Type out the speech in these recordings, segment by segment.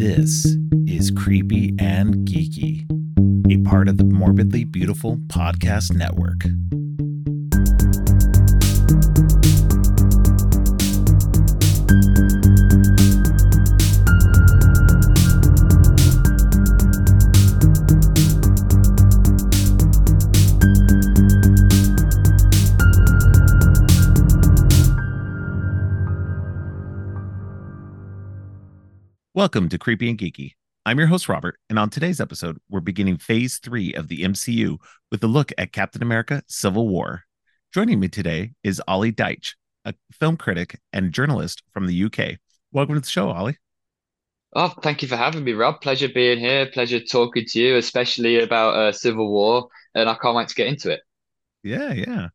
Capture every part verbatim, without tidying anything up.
This is Creepy and Geeky, a part of the Morbidly Beautiful Podcast Network. Welcome to Creepy and Geeky. I'm your host, Robert, and on today's episode, we're beginning phase three of the M C U with a look at Captain America: Civil War. Joining me today is Olly Dyche, a film critic and journalist from the U K. Welcome to the show, Olly. Oh, thank you for having me, Rob. Pleasure being here. Pleasure talking to you, especially about uh, Civil War, and I can't wait to get into it. Yeah, yeah.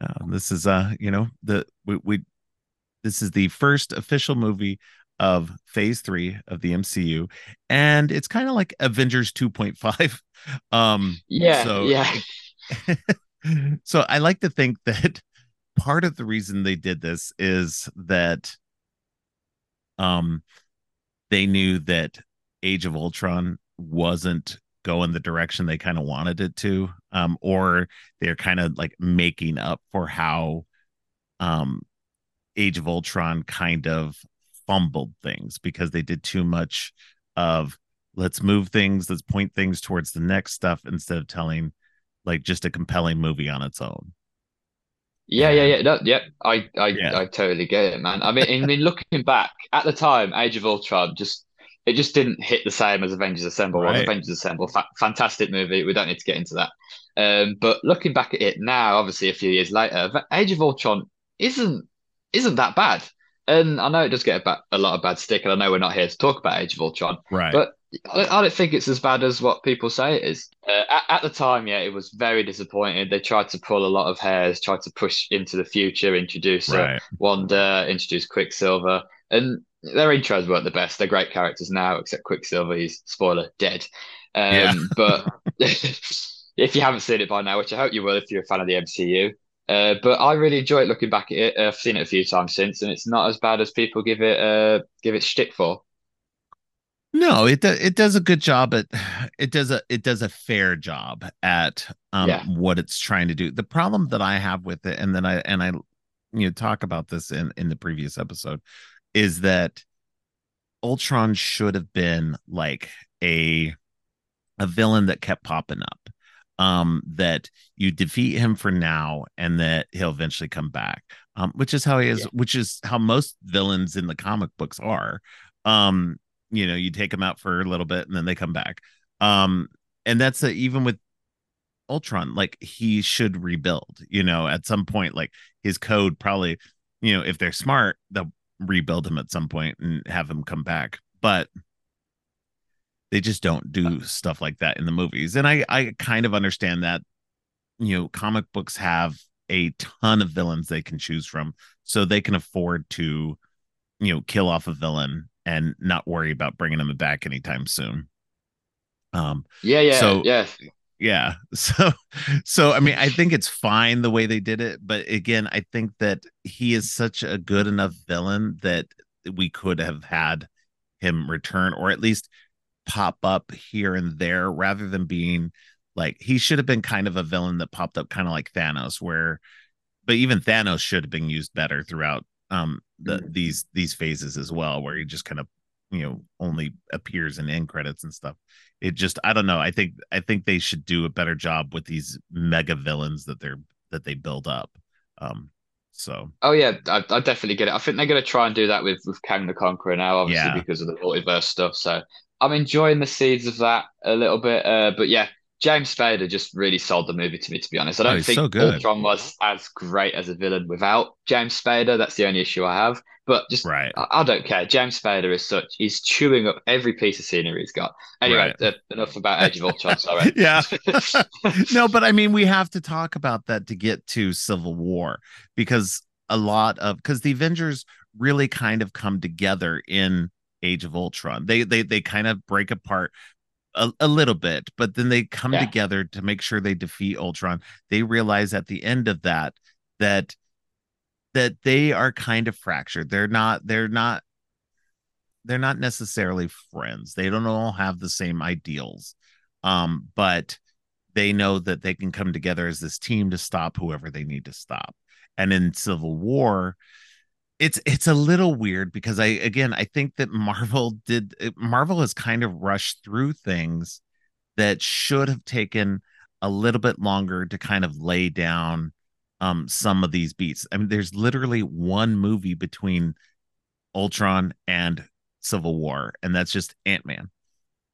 Uh, this is, uh, you know, the we, we this is the first official movie of phase three of the M C U, and it's kind of like Avengers two point five. Um, yeah, so, yeah. So I like to think that part of the reason they did this is that um, they knew that Age of Ultron wasn't going the direction they kind of wanted it to, um, or they're kind of like making up for how um, Age of Ultron kind of fumbled things, because they did too much of let's move things, let's point things towards the next stuff instead of telling like just a compelling movie on its own. Yeah, yeah, yeah. No, yeah, I, I, yeah. I totally get it, man. I mean, I mean, looking back at the time, Age of Ultron just it just didn't hit the same as Avengers Assemble. Right. Avengers Assemble, fa- fantastic movie. We don't need to get into that. Um, but looking back at it now, obviously a few years later, Age of Ultron isn't isn't that bad. And I know it does get a, ba- a lot of bad stick, and I know we're not here to talk about Age of Ultron, right? But I don't think it's as bad as what people say it is. Uh, at, at the time, yeah, it was very disappointing. They tried to pull a lot of hairs, tried to push into the future, introduce right. Wanda, introduce Quicksilver, and their intros weren't the best. They're great characters now, except Quicksilver, he's, spoiler, dead. Um, yeah. But if you haven't seen it by now, which I hope you will if you're a fan of the M C U, Uh, but I really enjoy it looking back at it. I've seen it a few times since, and it's not as bad as people give it uh, give it shtick for. No, it do- it does a good job at it does a it does a fair job at um, yeah. what it's trying to do. The problem that I have with it, and then I and I you know talk about this in, in the previous episode, is that Ultron should have been like a a villain that kept popping up. Um, that you defeat him for now, and that he'll eventually come back. Um, which is how he is, yeah. which is how most villains in the comic books are. Um, you know, you take them out for a little bit, and then they come back. Um, and that's a, even with Ultron, like he should rebuild. You know, at some point, like his code probably, you know, if they're smart, they'll rebuild him at some point and have him come back. But they just don't do stuff like that in the movies. And I, I kind of understand that, you know, comic books have a ton of villains they can choose from, so they can afford to, you know, kill off a villain and not worry about bringing them back anytime soon. Um, yeah, yeah, so, yeah. Yeah. So, so, I mean, I think it's fine the way they did it. But again, I think that he is such a good enough villain that we could have had him return, or at least pop up here and there, rather than being like, he should have been kind of a villain that popped up kind of like Thanos, where but even Thanos should have been used better throughout um the, mm-hmm. these these phases as well, where he just kind of, you know, only appears in end credits and stuff. It just, I don't know, I think I think they should do a better job with these mega villains that they're that they build up. um So, oh yeah, I, I definitely get it. I think they're going to try and do that with with Kang the Conqueror now, obviously, yeah. because of the multiverse stuff. So I'm enjoying the seeds of that a little bit. Uh, but yeah, James Spader just really sold the movie to me, to be honest. I don't oh, think so Ultron was as great as a villain without James Spader. That's the only issue I have. But just, right. I, I don't care. James Spader is such, he's chewing up every piece of scenery he's got. Anyway, right. uh, enough about Age of Ultron, sorry. Yeah. No, but I mean, we have to talk about that to get to Civil War, because a lot of, because the Avengers really kind of come together in Age of Ultron. They they they kind of break apart a, a little bit, but then they come yeah. together to make sure they defeat Ultron. They realize at the end of that that that they are kind of fractured. They're not they're not they're not necessarily friends. They don't all have the same ideals, um, but they know that they can come together as this team to stop whoever they need to stop. And in Civil War, it's it's a little weird because I again I think that Marvel did Marvel has kind of rushed through things that should have taken a little bit longer to kind of lay down um, some of these beats. I mean, there's literally one movie between Ultron and Civil War, and that's just Ant-Man.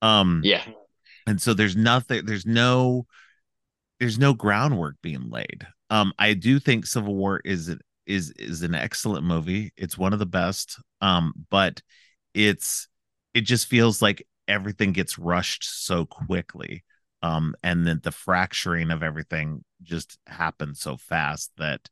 Um, yeah. And so there's nothing, there's no, there's no groundwork being laid. Um, I do think Civil War is, is, is an excellent movie. It's one of the best. Um, but it's, it just feels like everything gets rushed so quickly. Um, and then the fracturing of everything just happened so fast that,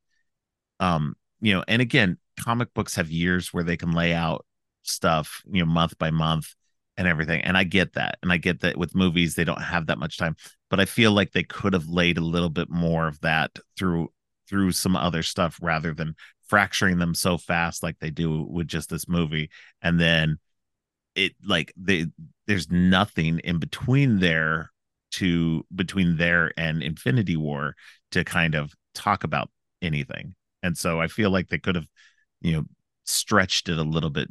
um, you know, and again, comic books have years where they can lay out stuff, you know, month by month and everything. And I get that. And I get that with movies, they don't have that much time, but I feel like they could have laid a little bit more of that through, through some other stuff rather than fracturing them so fast, like they do with just this movie. And then it like they, there's nothing in between there to between there and Infinity War to kind of talk about anything. And so I feel like they could have, you know, stretched it a little bit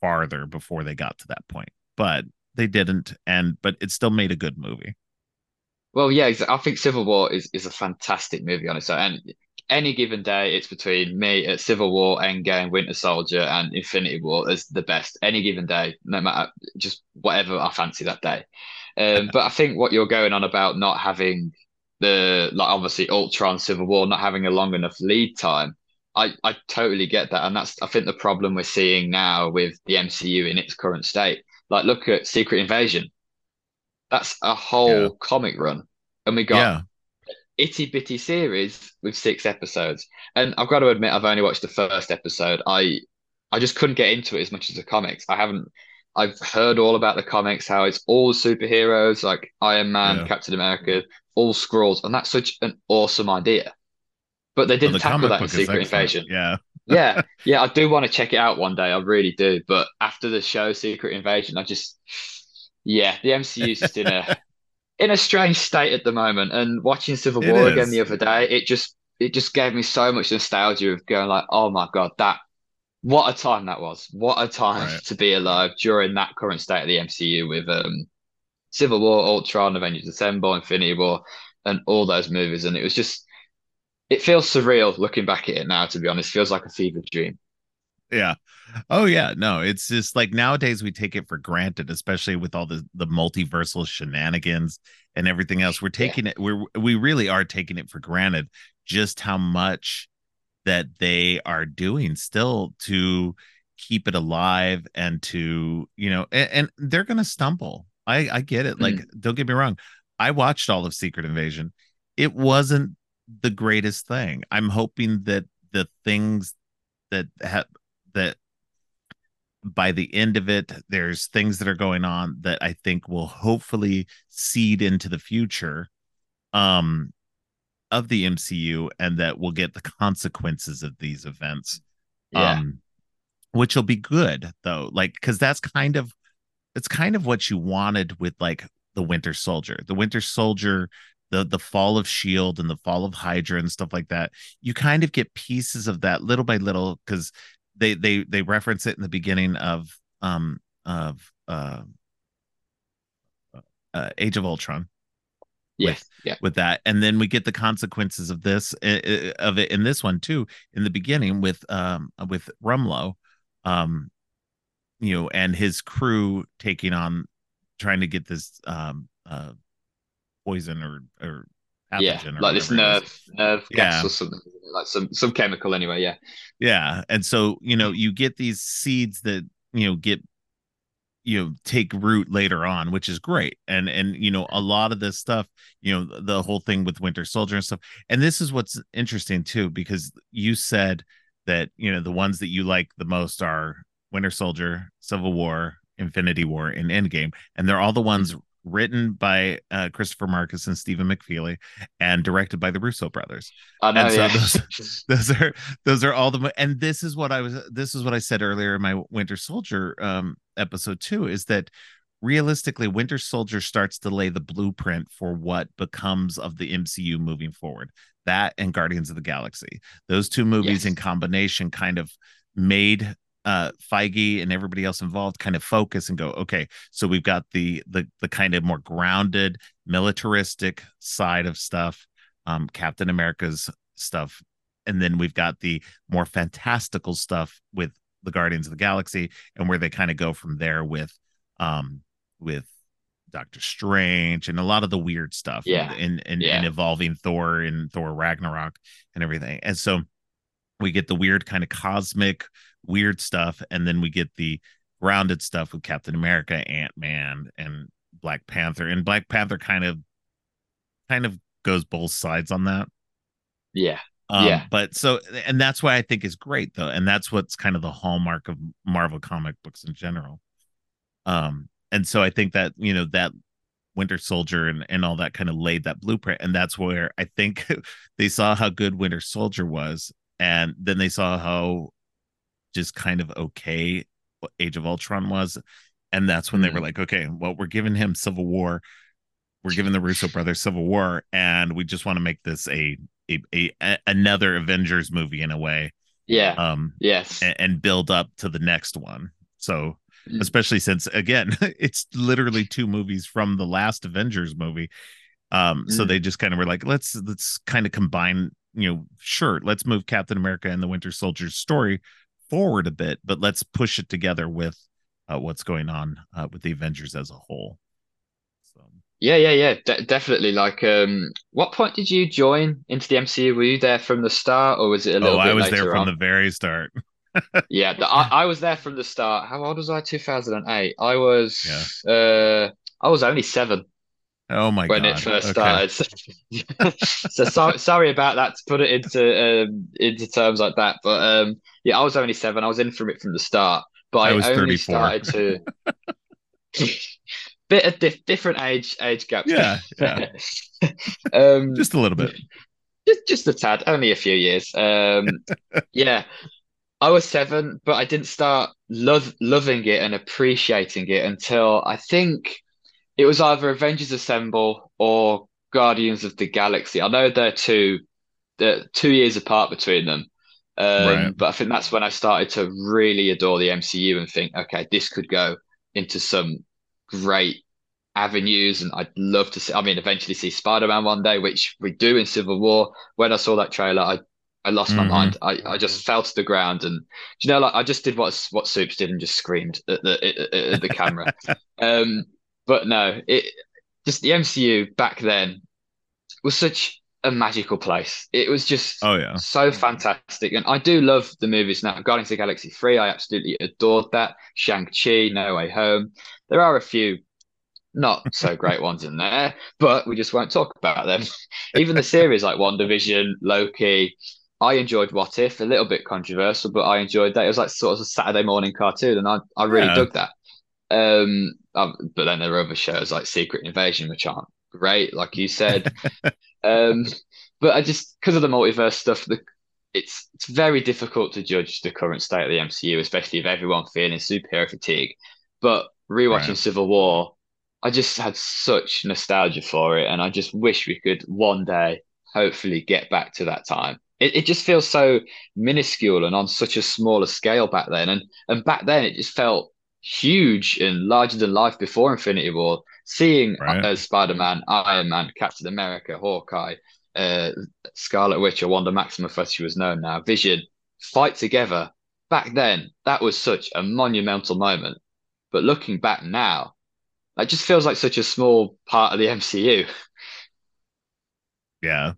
farther before they got to that point, but they didn't. And, but it still made a good movie. Well, yeah, I think Civil War is, is a fantastic movie on its own. And any given day, it's between me at Civil War, Endgame, Winter Soldier, and Infinity War as the best. Any given day, no matter just whatever I fancy that day. Um, but I think what you're going on about not having the, like obviously Ultron, Civil War, not having a long enough lead time, I, I totally get that. And that's, I think, the problem we're seeing now with the M C U in its current state. Like, look at Secret Invasion. That's a whole yeah. comic run. And we got yeah. an itty bitty series with six episodes. And I've got to admit, I've only watched the first episode. I I just couldn't get into it as much as the comics. I haven't, I've heard all about the comics, how it's all superheroes, like Iron Man, yeah. Captain America, all Skrulls. And that's such an awesome idea. But they didn't well, the tackle that in Secret Invasion. Yeah. yeah. Yeah. I do want to check it out one day. I really do. But after the show Secret Invasion, I just, yeah, the M C U's just in a, in a strange state at the moment. And watching Civil War again the other day, it just, it just gave me so much nostalgia of going like, oh my God, that, what a time that was. What a time right. to be alive during that current state of the M C U with um, Civil War, Ultron, Avengers Assemble, Infinity War, and all those movies. And it was just, it feels surreal looking back at it now, to be honest. It feels like a fever dream. Yeah. Oh, yeah. No, it's just like nowadays we take it for granted, especially with all the, the multiversal shenanigans and everything else. We're taking yeah. it, we're, we really are taking it for granted just how much that they are doing still to keep it alive and to, you know, and, and they're going to stumble. I, I get it. Mm. Like, don't get me wrong. I watched all of Secret Invasion. It wasn't the greatest thing. I'm hoping that the things that have that by the end of it, there's things that are going on that I think will hopefully seed into the future um, of the M C U, and that we'll get the consequences of these events, yeah. um, which will be good though. Like, cause that's kind of, it's kind of what you wanted with like the Winter Soldier, the Winter Soldier, the the fall of S H I E L D and the fall of Hydra and stuff like that. You kind of get pieces of that little by little, because they they they reference it in the beginning of um of uh, uh Age of Ultron. Yes, with, yeah. with that, and then we get the consequences of this uh, of it in this one too. In the beginning with um with Rumlow, um, you know, and his crew taking on, trying to get this um uh. poison or or pathogen yeah, or like this nerve nerve yeah. gas or something, like some some chemical anyway. Yeah, yeah. And so, you know, you get these seeds that, you know, get, you know, take root later on, which is great. And and you know, a lot of this stuff, you know, the whole thing with Winter Soldier and stuff. And this is what's interesting too, because you said that, you know, the ones that you like the most are Winter Soldier, Civil War, Infinity War, and Endgame, and they're all the ones written by uh, Christopher Markus and Stephen McFeely, and directed by the Russo brothers. Uh, no, and so yeah. those, those are those are all the. And this is what I was. This is what I said earlier in my Winter Soldier um, episode two. Is that realistically, Winter Soldier starts to lay the blueprint for what becomes of the M C U moving forward. That and Guardians of the Galaxy. Those two movies yes. in combination kind of made uh Feige and everybody else involved kind of focus and go, okay, so we've got the the the kind of more grounded militaristic side of stuff, um Captain America's stuff, and then we've got the more fantastical stuff with the Guardians of the Galaxy, and where they kind of go from there with um with Doctor Strange and a lot of the weird stuff, yeah and and, yeah. and evolving Thor and Thor Ragnarok and everything. And so we get the weird kind of cosmic weird stuff, and then we get the grounded stuff with Captain America, Ant-Man, and Black Panther. And Black Panther kind of kind of goes both sides on that. Yeah. Um, yeah. But so, and that's why I think is great though. And that's what's kind of the hallmark of Marvel comic books in general. Um, and so I think that, you know, that Winter Soldier and, and all that kind of laid that blueprint. And that's where I think they saw how good Winter Soldier was. And then they saw how just kind of okay Age of Ultron was. And that's when mm-hmm. they were like, okay, well, we're giving him Civil War. We're giving the Russo brothers Civil War. And we just want to make this a, a, a another Avengers movie in a way. Yeah. Um, yes. And, and build up to the next one. So mm-hmm. especially since, again, it's literally two movies from the last Avengers movie. Um, mm-hmm. So they just kind of were like, let's, let's kind of combine, you know, sure, let's move Captain America and the Winter Soldier's story forward a bit, but let's push it together with uh, what's going on uh, with the Avengers as a whole. So. Yeah, yeah, yeah, De- definitely. Like, um, what point did you join into the M C U? Were you there from the start, or was it a little? Oh, bit I was later there from on? the very start. yeah, the, I, I was there from the start. How old was I? two thousand eight. I was. Yeah. Uh, I was only seven. Oh my when god! When it first okay. started, so, so sorry about that. To put it into um, into terms like that, but um, yeah, I was only seven. I was in from it from the start, but I, I was only thirty-four. Started to bit of diff- different age age gap. Yeah, yeah. um, just a little bit, just just a tad, only a few years. Um, yeah, I was seven, but I didn't start love loving it and appreciating it until I think. It was either Avengers Assemble or Guardians of the Galaxy. I know they're two, they're two years apart between them. Um, right. But I think that's when I started to really adore the M C U and think, okay, this could go into some great avenues. And I'd love to see, I mean, eventually see Spider-Man one day, which we do in Civil War. When I saw that trailer, I, I lost mm-hmm. my mind. I, I just fell to the ground. And, you know, like I just did what, what Supes did and just screamed at the, at, at the camera. um, But no, it just the M C U back then was such a magical place. It was just oh, yeah. so fantastic. And I do love the movies now. Guardians of the Galaxy three, I absolutely adored that. Shang-Chi, No Way Home. There are a few not so great ones in there, but we just won't talk about them. Even the series like WandaVision, Loki. I enjoyed What If, a little bit controversial, but I enjoyed that. It was like sort of a Saturday morning cartoon, and I, I really yeah. dug that. Um, but then there were other shows like Secret Invasion, which aren't great, like you said. um, but I just because of the multiverse stuff, the, it's it's very difficult to judge the current state of the M C U, especially if everyone feeling superhero fatigue. But rewatching right. Civil War, I just had such nostalgia for it, and I just wish we could one day, hopefully, get back to that time. It, it just feels so minuscule and on such a smaller scale back then, and and back then it just felt. Huge and larger than life before Infinity War. Seeing right. uh, Spider-Man, Iron Man, Captain America, Hawkeye, uh, Scarlet Witch, or Wanda Maximoff as she was known now, Vision fight together. Back then, that was such a monumental moment. But looking back now, that just feels like such a small part of the M C U. Yeah,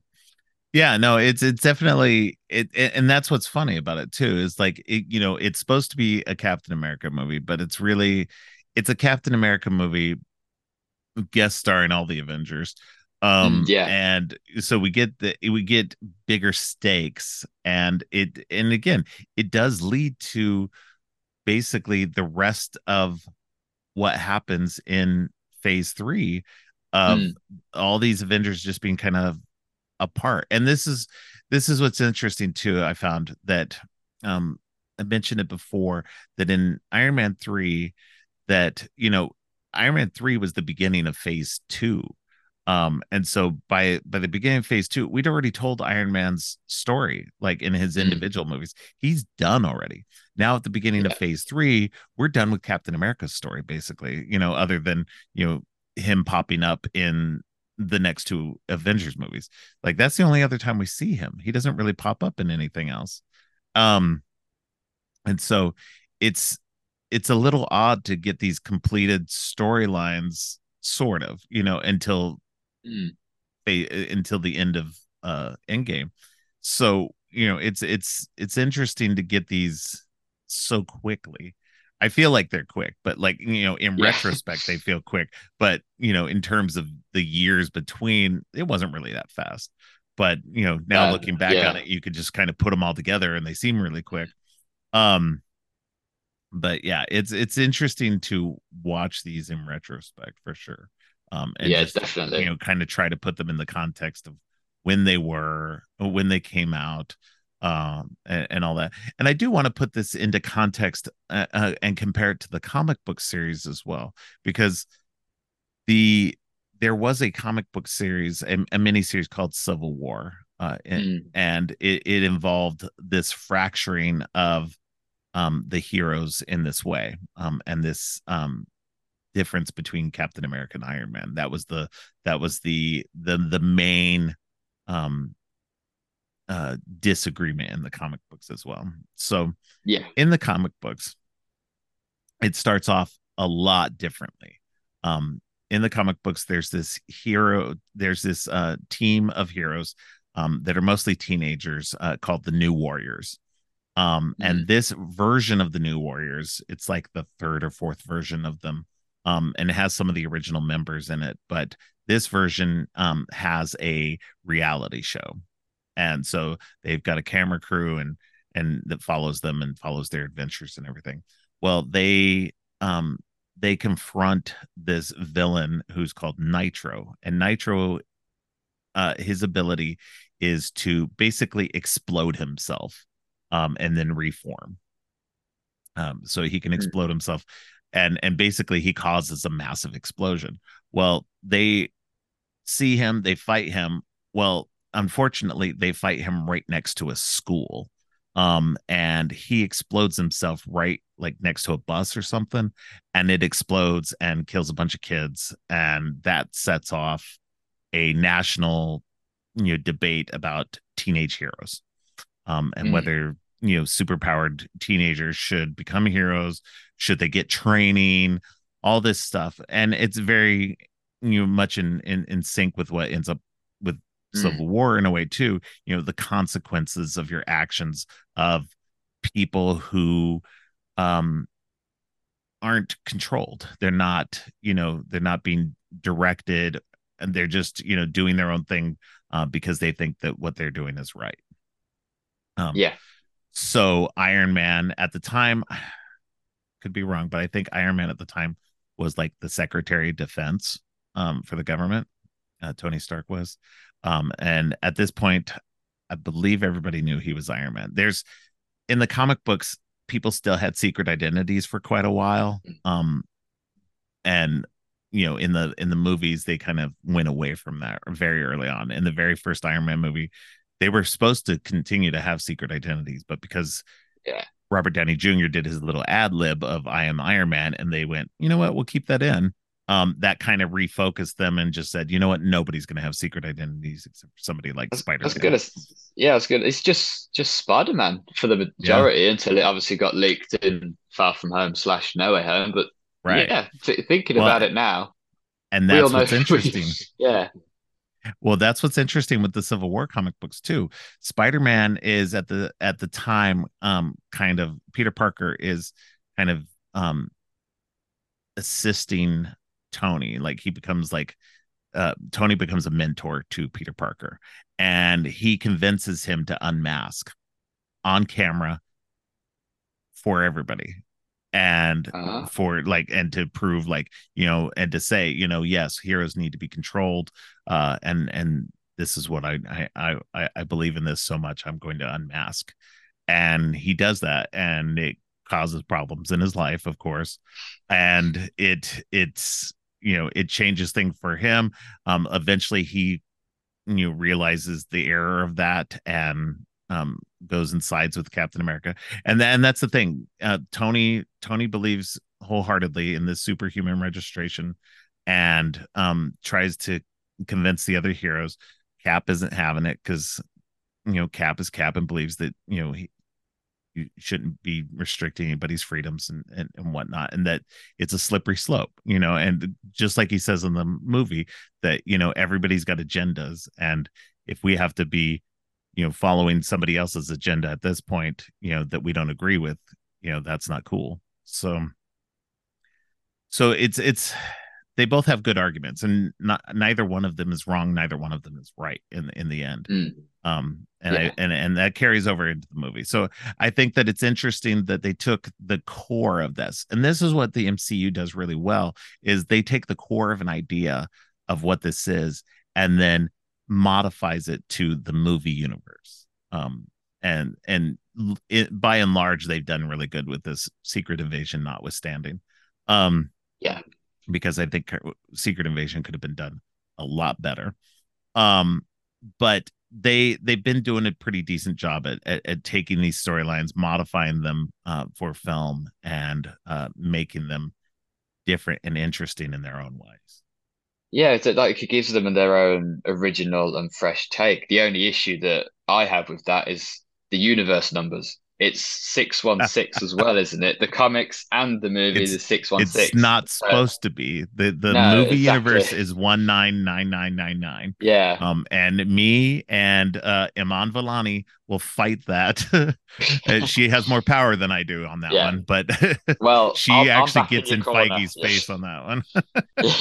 yeah, no, it's it's definitely it, it, and that's what's funny about it too is like it, you know, it's supposed to be a Captain America movie, but it's really it's a Captain America movie guest starring all the Avengers, um, yeah, and so we get the we get bigger stakes, and it and again it does lead to basically the rest of what happens in phase three of mm. all these Avengers just being kind of apart. And this is this is what's interesting too. I found that um I mentioned it before, that in Iron Man three, that, you know, Iron Man three was the beginning of phase two. Um, and so by by the beginning of phase two, we'd already told Iron Man's story, like in his individual mm. movies. He's done already. Now at the beginning yeah. of phase three, we're done with Captain America's story, basically, you know, other than, you know, him popping up in the next two Avengers movies. Like, that's the only other time we see him. He doesn't really pop up in anything else. Um, and so it's it's a little odd to get these completed storylines, sort of, you know, until mm. they, until the end of uh Endgame. So, you know, it's it's it's interesting to get these so quickly. I feel like they're quick, but, like, you know, in yeah. retrospect, they feel quick. But, you know, in terms of the years between, it wasn't really that fast. But, you know, now um, looking back yeah. on it, you could just kind of put them all together and they seem really quick. Um, but yeah, it's it's interesting to watch these in retrospect for sure. Um, and yeah, just, definitely. You know, kind of try to put them in the context of when they were, when they came out, um, and, and all that. And I do want to put this into context uh, uh, and compare it to the comic book series as well, because the there was a comic book series, a, a miniseries called Civil War, uh, and, mm. and it, it involved this fracturing of Um, the heroes in this way, um, and this um, difference between Captain America and Iron Man. That was the that was the the the main um, uh, disagreement in the comic books as well. So yeah, in the comic books, it starts off a lot differently. Um, in the comic books, there's this hero, there's this uh, team of heroes um, that are mostly teenagers uh, called the New Warriors. Um, and mm-hmm. this version of the New Warriors, it's like the third or fourth version of them. Um, and it has some of the original members in it, but this version um, has a reality show. And so they've got a camera crew and, and that follows them and follows their adventures and everything. Well, they, um, they confront this villain who's called Nitro, and Nitro, uh, his ability is to basically explode himself. Um, and then reform. Um, so he can explode himself, and and basically he causes a massive explosion. Well, they see him, they fight him. Well, unfortunately, they fight him right next to a school, um, and he explodes himself right like next to a bus or something, and it explodes and kills a bunch of kids, and that sets off a national, you know, debate about teenage heroes. Um, and mm. whether, you know, superpowered teenagers should become heroes, should they get training, all this stuff. And it's very, you know, much in in, in sync with what ends up with mm. Civil War in a way too. You know, the consequences of your actions, of people who um, aren't controlled. They're not, you know, they're not being directed, and they're just, you know, doing their own thing uh, because they think that what they're doing is right. Um, yeah. So Iron Man at the time, could be wrong, but I think Iron Man at the time was like the Secretary of Defense um, for the government. Uh, Tony Stark was. Um, and at this point, I believe everybody knew he was Iron Man. There's in the comic books, people still had secret identities for quite a while. Um, and, you know, in the in the movies, they kind of went away from that very early on. In the very first Iron Man movie, they were supposed to continue to have secret identities, but because yeah. Robert Downey Junior did his little ad lib of I am Iron Man, and they went, you know what, we'll keep that in. Um, that kind of refocused them and just said, you know what, nobody's going to have secret identities except for somebody like Spider-Man. That's good. Yeah, that's good. It's just just Spider-Man for the majority yeah. until it obviously got leaked in Far From Home slash No Way Home. But right. yeah, t- thinking well, about it now. And that's what's interesting. We, yeah. Well, that's what's interesting with the Civil War comic books too. Spider-Man is at the at the time um, kind of Peter Parker is kind of um, assisting Tony. Like he becomes like uh, Tony becomes a mentor to Peter Parker, and he convinces him to unmask on camera for everybody. and uh-huh. for like, and to prove like, you know, and to say, you know, yes, heroes need to be controlled. Uh, and, and this is what I, I, I, I believe in this so much. I'm going to unmask. And he does that. And it causes problems in his life, of course. And it, it's, you know, it changes things for him. Um, eventually he, you know, realizes the error of that and, um, goes and sides with Captain America. And then that's the thing. Uh, Tony, Tony believes wholeheartedly in this superhuman registration and, um, tries to convince the other heroes. Cap isn't having it because, you know, Cap is Cap and believes that, you know, he, you shouldn't be restricting anybody's freedoms and, and, and whatnot. And that it's a slippery slope, you know, and just like he says in the movie that, you know, everybody's got agendas. And if we have to be, you know, following somebody else's agenda at this point, you know, that we don't agree with, you know, that's not cool. So, so it's, it's, they both have good arguments and not, neither one of them is wrong. Neither one of them is right in, in the end. Mm. Um, and yeah. I, and, and that carries over into the movie. So I think that it's interesting that they took the core of this. And this is what the M C U does really well is they take the core of an idea of what this is and then modifies it to the movie universe. Um, and, and it, by and large, they've done really good with this, Secret Invasion notwithstanding. Um, yeah. Because I think Secret Invasion could have been done a lot better. Um, but they, they've been doing a pretty decent job at, at, at taking these storylines, modifying them uh, for film and uh, making them different and interesting in their own ways. Yeah, it's like it gives them their own original and fresh take. The only issue that I have with that is the universe numbers. It's six one six as well, isn't it? The comics and the movie is six one six. It's not supposed so, to be. The the no, movie exactly. universe is one nine nine nine nine nine. Yeah. Um, and me and uh, Iman Vellani will fight that. She has more power than I do on that yeah. one, but well, she I'm, actually I'm gets in, in Feige's face on that one.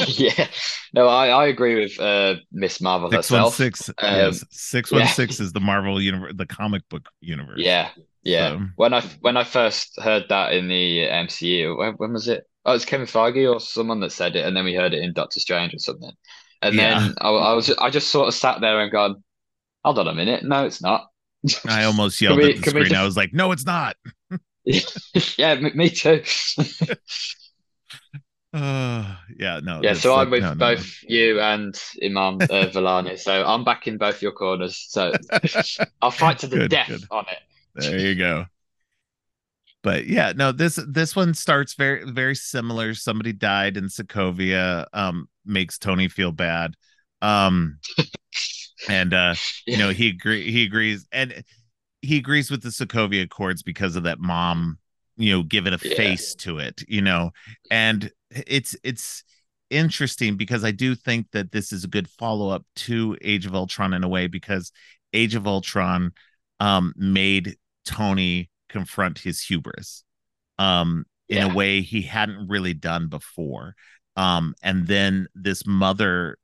yeah. No, I, I agree with uh, Miss Marvel herself. six one six is the Marvel universe, the comic book universe. Yeah. Yeah, so. when I when I first heard that in the M C U, when, when was it? Oh, it's Kevin Feige or someone that said it, and then we heard it in Doctor Strange or something. And yeah. then I, I was I just sort of sat there and gone, hold on a minute, no, it's not. I almost yelled we, at the screen. Just... I was like, no, it's not. yeah, me too. uh, yeah, no. Yeah, so like, I'm with no, both no. you and Iman uh, Vellani, so I'm back in both your corners. So I'll fight to the good, death good. on it. There you go. But yeah, no, this this one starts very, very similar. Somebody died in Sokovia, um, makes Tony feel bad. Um, and, uh, you know, he agree, he agrees. And he agrees with the Sokovia Accords because of that mom, you know, giving a yeah. face to it, you know. And it's it's interesting because I do think that this is a good follow-up to Age of Ultron in a way, because Age of Ultron... Um, made Tony confront his hubris um, in yeah. a way he hadn't really done before. Um, and then this mother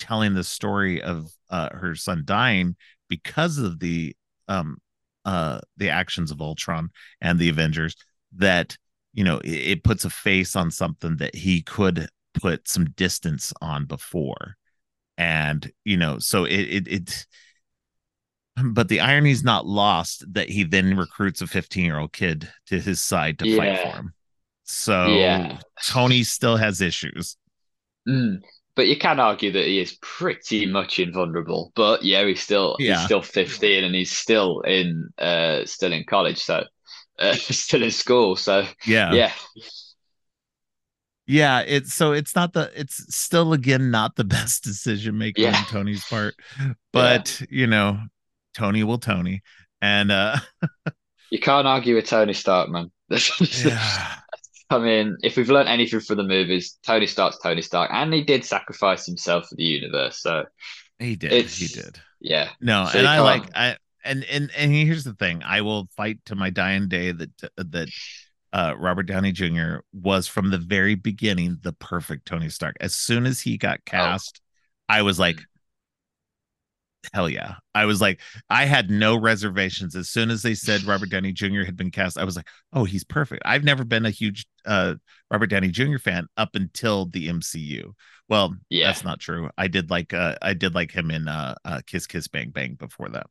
telling the story of uh, her son dying because of the um, uh, the actions of Ultron and the Avengers, that, you know, it, it puts a face on something that he could put some distance on before. And, you know, so it it it. But the irony is not lost that he then recruits a fifteen-year-old kid to his side to yeah. fight for him. So yeah. Tony still has issues. Mm. But you can argue that he is pretty much invulnerable. But yeah, he's still yeah. he's still fifteen and he's still in uh, still in college, so uh, still in school. So yeah, yeah, yeah. It's so it's not the it's still again not the best decision making yeah. on Tony's part, but yeah. you know. Tony will Tony, and uh you can't argue with Tony Stark, man. yeah. I mean, if we've learned anything from the movies, Tony Stark's Tony Stark, and he did sacrifice himself for the universe. So he did, he did. Yeah, no, so and I like I and and and here's the thing: I will fight to my dying day that that uh Robert Downey Junior was from the very beginning the perfect Tony Stark. As soon as he got cast, oh. I was like. hell yeah. I was like, I had no reservations. As soon as they said Robert Downey Junior had been cast, I was like, oh, he's perfect. I've never been a huge uh, Robert Downey Junior fan up until the M C U. Well, yeah. That's not true. I did like uh, I did like him in uh, uh, Kiss Kiss Bang Bang before that.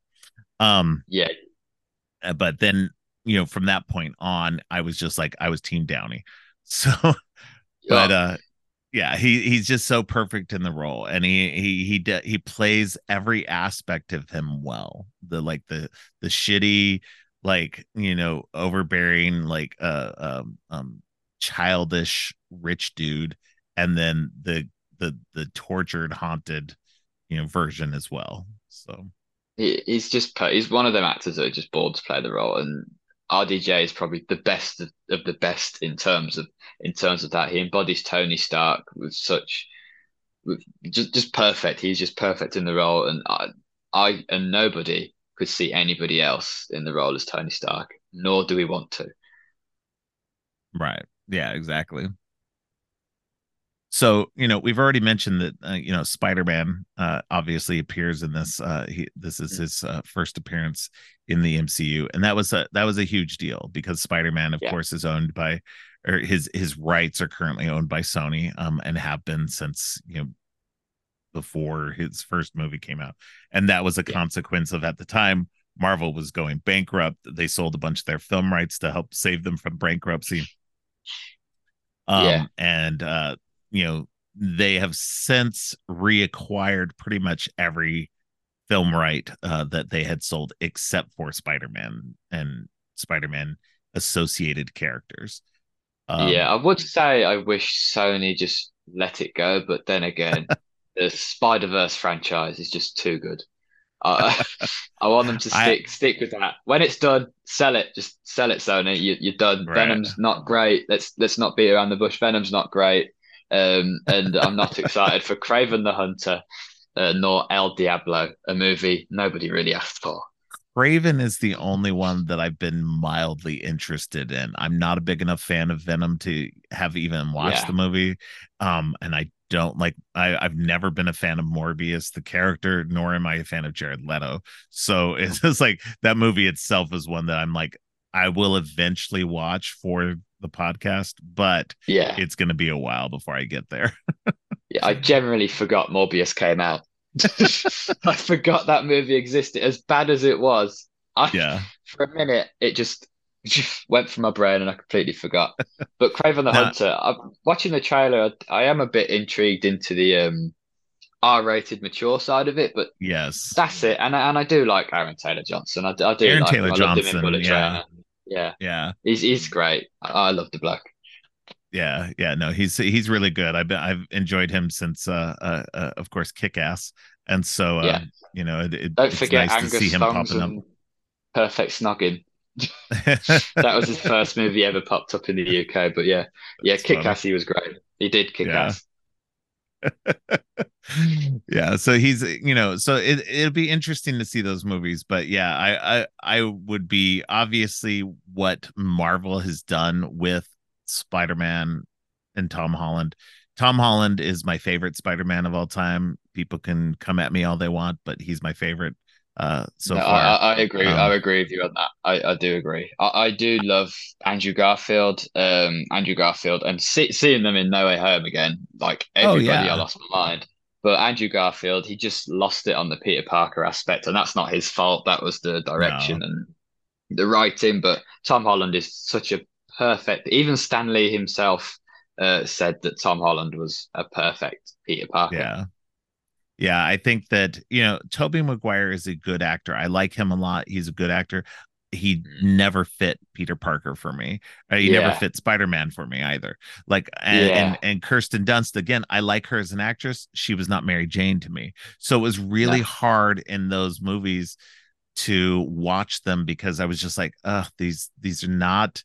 Um, yeah. But then, you know, from that point on, I was just like, I was Team Downey. So, but uh, yeah, he he's just so perfect in the role, and he he he de- he plays every aspect of him well. The like the the shitty, like, you know, overbearing, like uh um, um childish rich dude, and then the the the tortured, haunted, you know, version as well. So. He's just he's one of them actors that are just bored to play the role, and R D J is probably the best of, of the best in terms of in terms of that. He embodies Tony Stark with such with just just perfect. He's just perfect in the role, and I, I and nobody could see anybody else in the role as Tony Stark. Nor do we want to. Right? Yeah. Exactly. So, you know, we've already mentioned that, uh, you know, Spider-Man uh, obviously appears in this. Uh, he, this is his uh, first appearance in the M C U. And that was a that was a huge deal because Spider-Man, of yeah. course, is owned by or his his rights are currently owned by Sony um, and have been since, you know, before his first movie came out. And that was a yeah. consequence of, at the time, Marvel was going bankrupt. They sold a bunch of their film rights to help save them from bankruptcy. Um, yeah. And uh you know, they have since reacquired pretty much every film right uh, that they had sold, except for Spider-Man and Spider-Man associated characters. Um, yeah, I would say I wish Sony just let it go. But then again, the Spider-Verse franchise is just too good. Uh, I want them to stick I, stick with that. When it's done, sell it. Just sell it, Sony. You, you're done. Right. Venom's not great. Let's let's not beat around the bush. Venom's not great. Um, and I'm not excited for Kraven the Hunter, uh, nor El Diablo, a movie nobody really asked for. Kraven is the only one that I've been mildly interested in. I'm not a big enough fan of Venom to have even watched yeah. the movie. Um, and I don't like, I, I've never been a fan of Morbius, the character, nor am I a fan of Jared Leto. So it's just like that movie itself is one that I'm like, I will eventually watch for the podcast, but yeah, it's going to be a while before I get there. yeah, I generally forgot Morbius came out. I forgot that movie existed. As bad as it was, I, yeah. for a minute, it just, just went from my brain and I completely forgot. But Kraven the nah. Hunter, I'm watching the trailer. I am a bit intrigued into the um, R-rated mature side of it, but yes, that's it. And I, and I do like Aaron Taylor Johnson. I, I do Aaron like Taylor him. I Johnson, loved him in Bullet yeah. Train. Yeah, yeah, he's he's great. I love the bloke. Yeah, yeah, no, he's he's really good. I've been, I've enjoyed him since, uh, uh, uh of course, Kick-Ass, and so uh, yeah. you know, it, it, don't it's forget nice Angus to see him popping up. Perfect Snogging. That was his first movie ever popped up in the U K. But yeah, yeah, That's Kick-Ass, funny. He was great. He did Kick-Ass. Yeah. yeah, so he's you know, so it it'll be interesting to see those movies, but yeah, I I I would be obviously what Marvel has done with Spider-Man and Tom Holland. Tom Holland is my favorite Spider-Man of all time. People can come at me all they want, but he's my favorite uh so no, far. I, I agree. Um, I agree with you on that. I, I do agree. I, I do love Andrew Garfield. Um, Andrew Garfield, and see, seeing them in No Way Home again, like everybody, oh, yeah. I lost my mind. But Andrew Garfield, he just lost it on the Peter Parker aspect, and that's not his fault. That was the direction no. and the writing. But Tom Holland is such a perfect. Even Stan Lee himself uh, said that Tom Holland was a perfect Peter Parker. Yeah, yeah. I think that you know, Tobey Maguire is a good actor. I like him a lot. He's a good actor. He never fit Peter Parker for me. He yeah. never fit Spider-Man for me either. Like, and, yeah. and and Kirsten Dunst, again, I like her as an actress. She was not Mary Jane to me. So it was really yeah. hard in those movies to watch them because I was just like, oh, these, these are not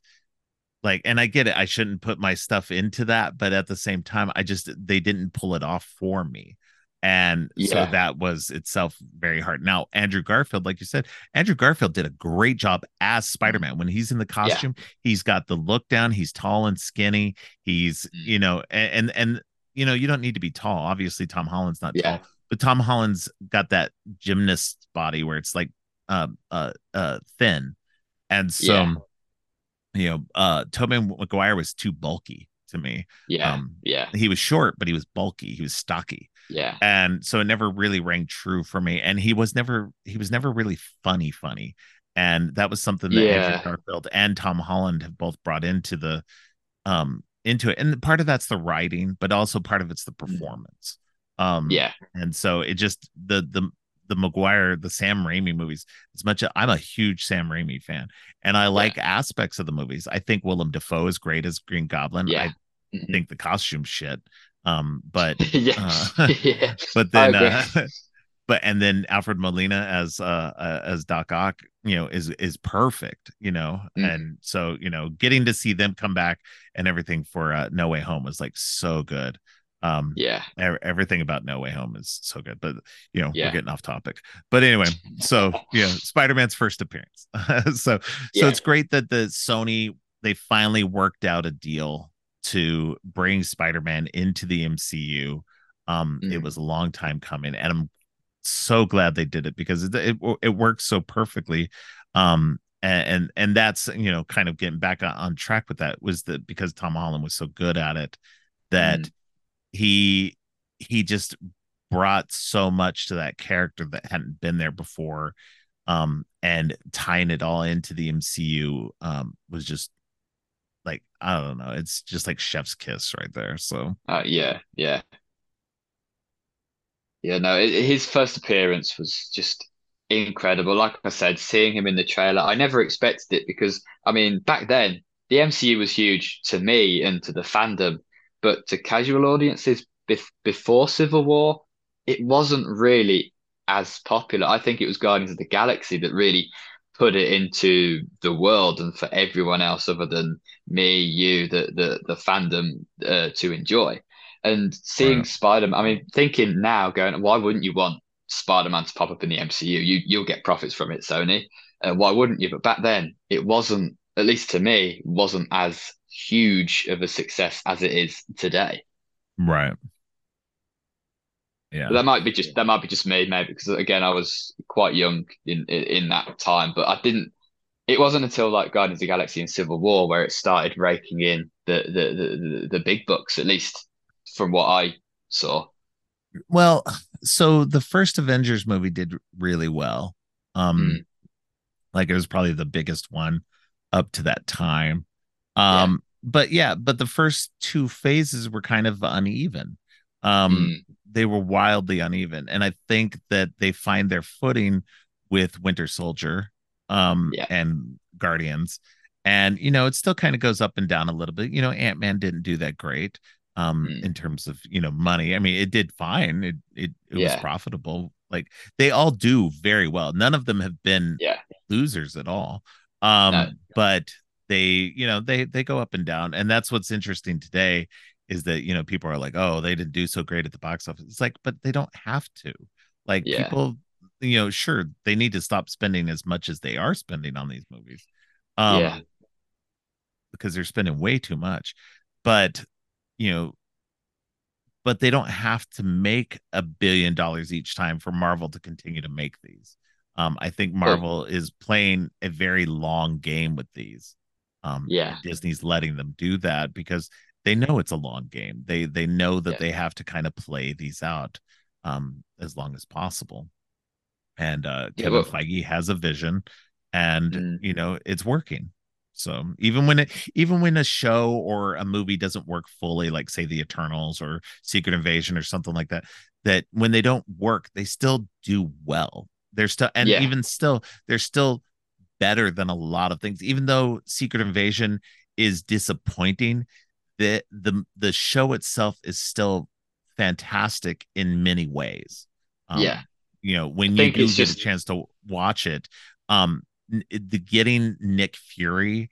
like, and I get it. I shouldn't put my stuff into that. But at the same time, I just, they didn't pull it off for me. And yeah. so that was itself very hard. Now, Andrew Garfield, like you said, Andrew Garfield did a great job as Spider-Man. When he's in the costume, yeah. he's got the look down. He's tall and skinny. He's, you know, and, and, and, you know, you don't need to be tall. Obviously, Tom Holland's not yeah. tall, But Tom Holland's got that gymnast body where it's like uh uh uh thin, and so yeah. you know uh Tobey Maguire was too bulky to me. Yeah, um, yeah. He was short, but he was bulky. He was stocky. Yeah, and so it never really rang true for me. And he was never he was never really funny, funny. And that was something that yeah. Andrew Garfield and Tom Holland have both brought into the um into it. And part of that's the writing, but also part of it's the performance. Um, yeah, and so it just the the the Maguire, the Sam Raimi movies. As much as I'm a huge Sam Raimi fan, and I like yeah. aspects of the movies. I think Willem Dafoe is great as Green Goblin. Yeah. I mm-hmm. think the costume shit. Um, but yeah. Uh, yeah, but then, uh, but and then Alfred Molina as uh, uh as Doc Ock, you know, is is perfect. You know, mm-hmm. and so you know, getting to see them come back and everything for uh, No Way Home was like so good. Um, yeah, everything about No Way Home is so good, but you know, yeah. we're getting off topic, but anyway, so you know, Spider-Man's first appearance. so, yeah. so it's great that the Sony, they finally worked out a deal to bring Spider-Man into the M C U. Um, mm-hmm. It was a long time coming, and I'm so glad they did it because it, it, it works so perfectly. Um, and, and, and that's, you know, kind of getting back on, on track with that was that because Tom Holland was so good at it that mm-hmm. He he just brought so much to that character that hadn't been there before, um, and tying it all into the M C U um, was just like I don't know, it's just like chef's kiss right there. So uh, yeah, yeah, yeah. No, it, his first appearance was just incredible. Like I said, seeing him in the trailer, I never expected it because I mean back then the M C U was huge to me and to the fandom. But to casual audiences bef- before Civil War, it wasn't really as popular. I think it was Guardians of the Galaxy that really put it into the world and for everyone else other than me, you, the the, the fandom uh, to enjoy. And seeing yeah. Spider-Man, I mean, thinking now, going, why wouldn't you want Spider-Man to pop up in the M C U? You, you'll get profits from it, Sony. Uh, why wouldn't you? But back then, it wasn't, at least to me, wasn't as huge of a success as it is today, right? Yeah, but that might be just that might be just me, maybe because again I was quite young in in that time, but I didn't. It wasn't until like Guardians of the Galaxy and Civil War where it started raking in the the the, the, the big bucks, at least from what I saw. Well, so the first Avengers movie did really well. Um, mm. Like it was probably the biggest one up to that time. Um, yeah. but yeah, but the first two phases were kind of uneven. Um, mm. They were wildly uneven. And I think that they find their footing with Winter Soldier, um, yeah. and Guardians. And, you know, it still kind of goes up and down a little bit. You know, Ant-Man didn't do that great, um, mm. in terms of, you know, money. I mean, it did fine. It, it, it yeah. was profitable. Like they all do very well. None of them have been yeah. losers at all. Um, no. but They, you know, they they go up and down, and that's what's interesting today is that you know people are like, oh, they didn't do so great at the box office. It's like, but they don't have to. Like yeah. people, you know, sure they need to stop spending as much as they are spending on these movies, um, yeah. because they're spending way too much. But you know, but they don't have to make a billion dollars each time for Marvel to continue to make these. Um, I think Marvel yeah. is playing a very long game with these. Um, yeah, Disney's letting them do that because they know it's a long game. They they know that yeah. they have to kind of play these out um, as long as possible. And uh, Kevin yeah, well, Feige has a vision, and mm. you know it's working. So even when it even when a show or a movie doesn't work fully, like say the Eternals or Secret Invasion or something like that, that when they don't work, they still do well. They're still and yeah. even still they're still. better than a lot of things, even though Secret Invasion is disappointing. The the the show itself is still fantastic in many ways. Um, yeah, you know when I you do get just... a chance to watch it, um, the getting Nick Fury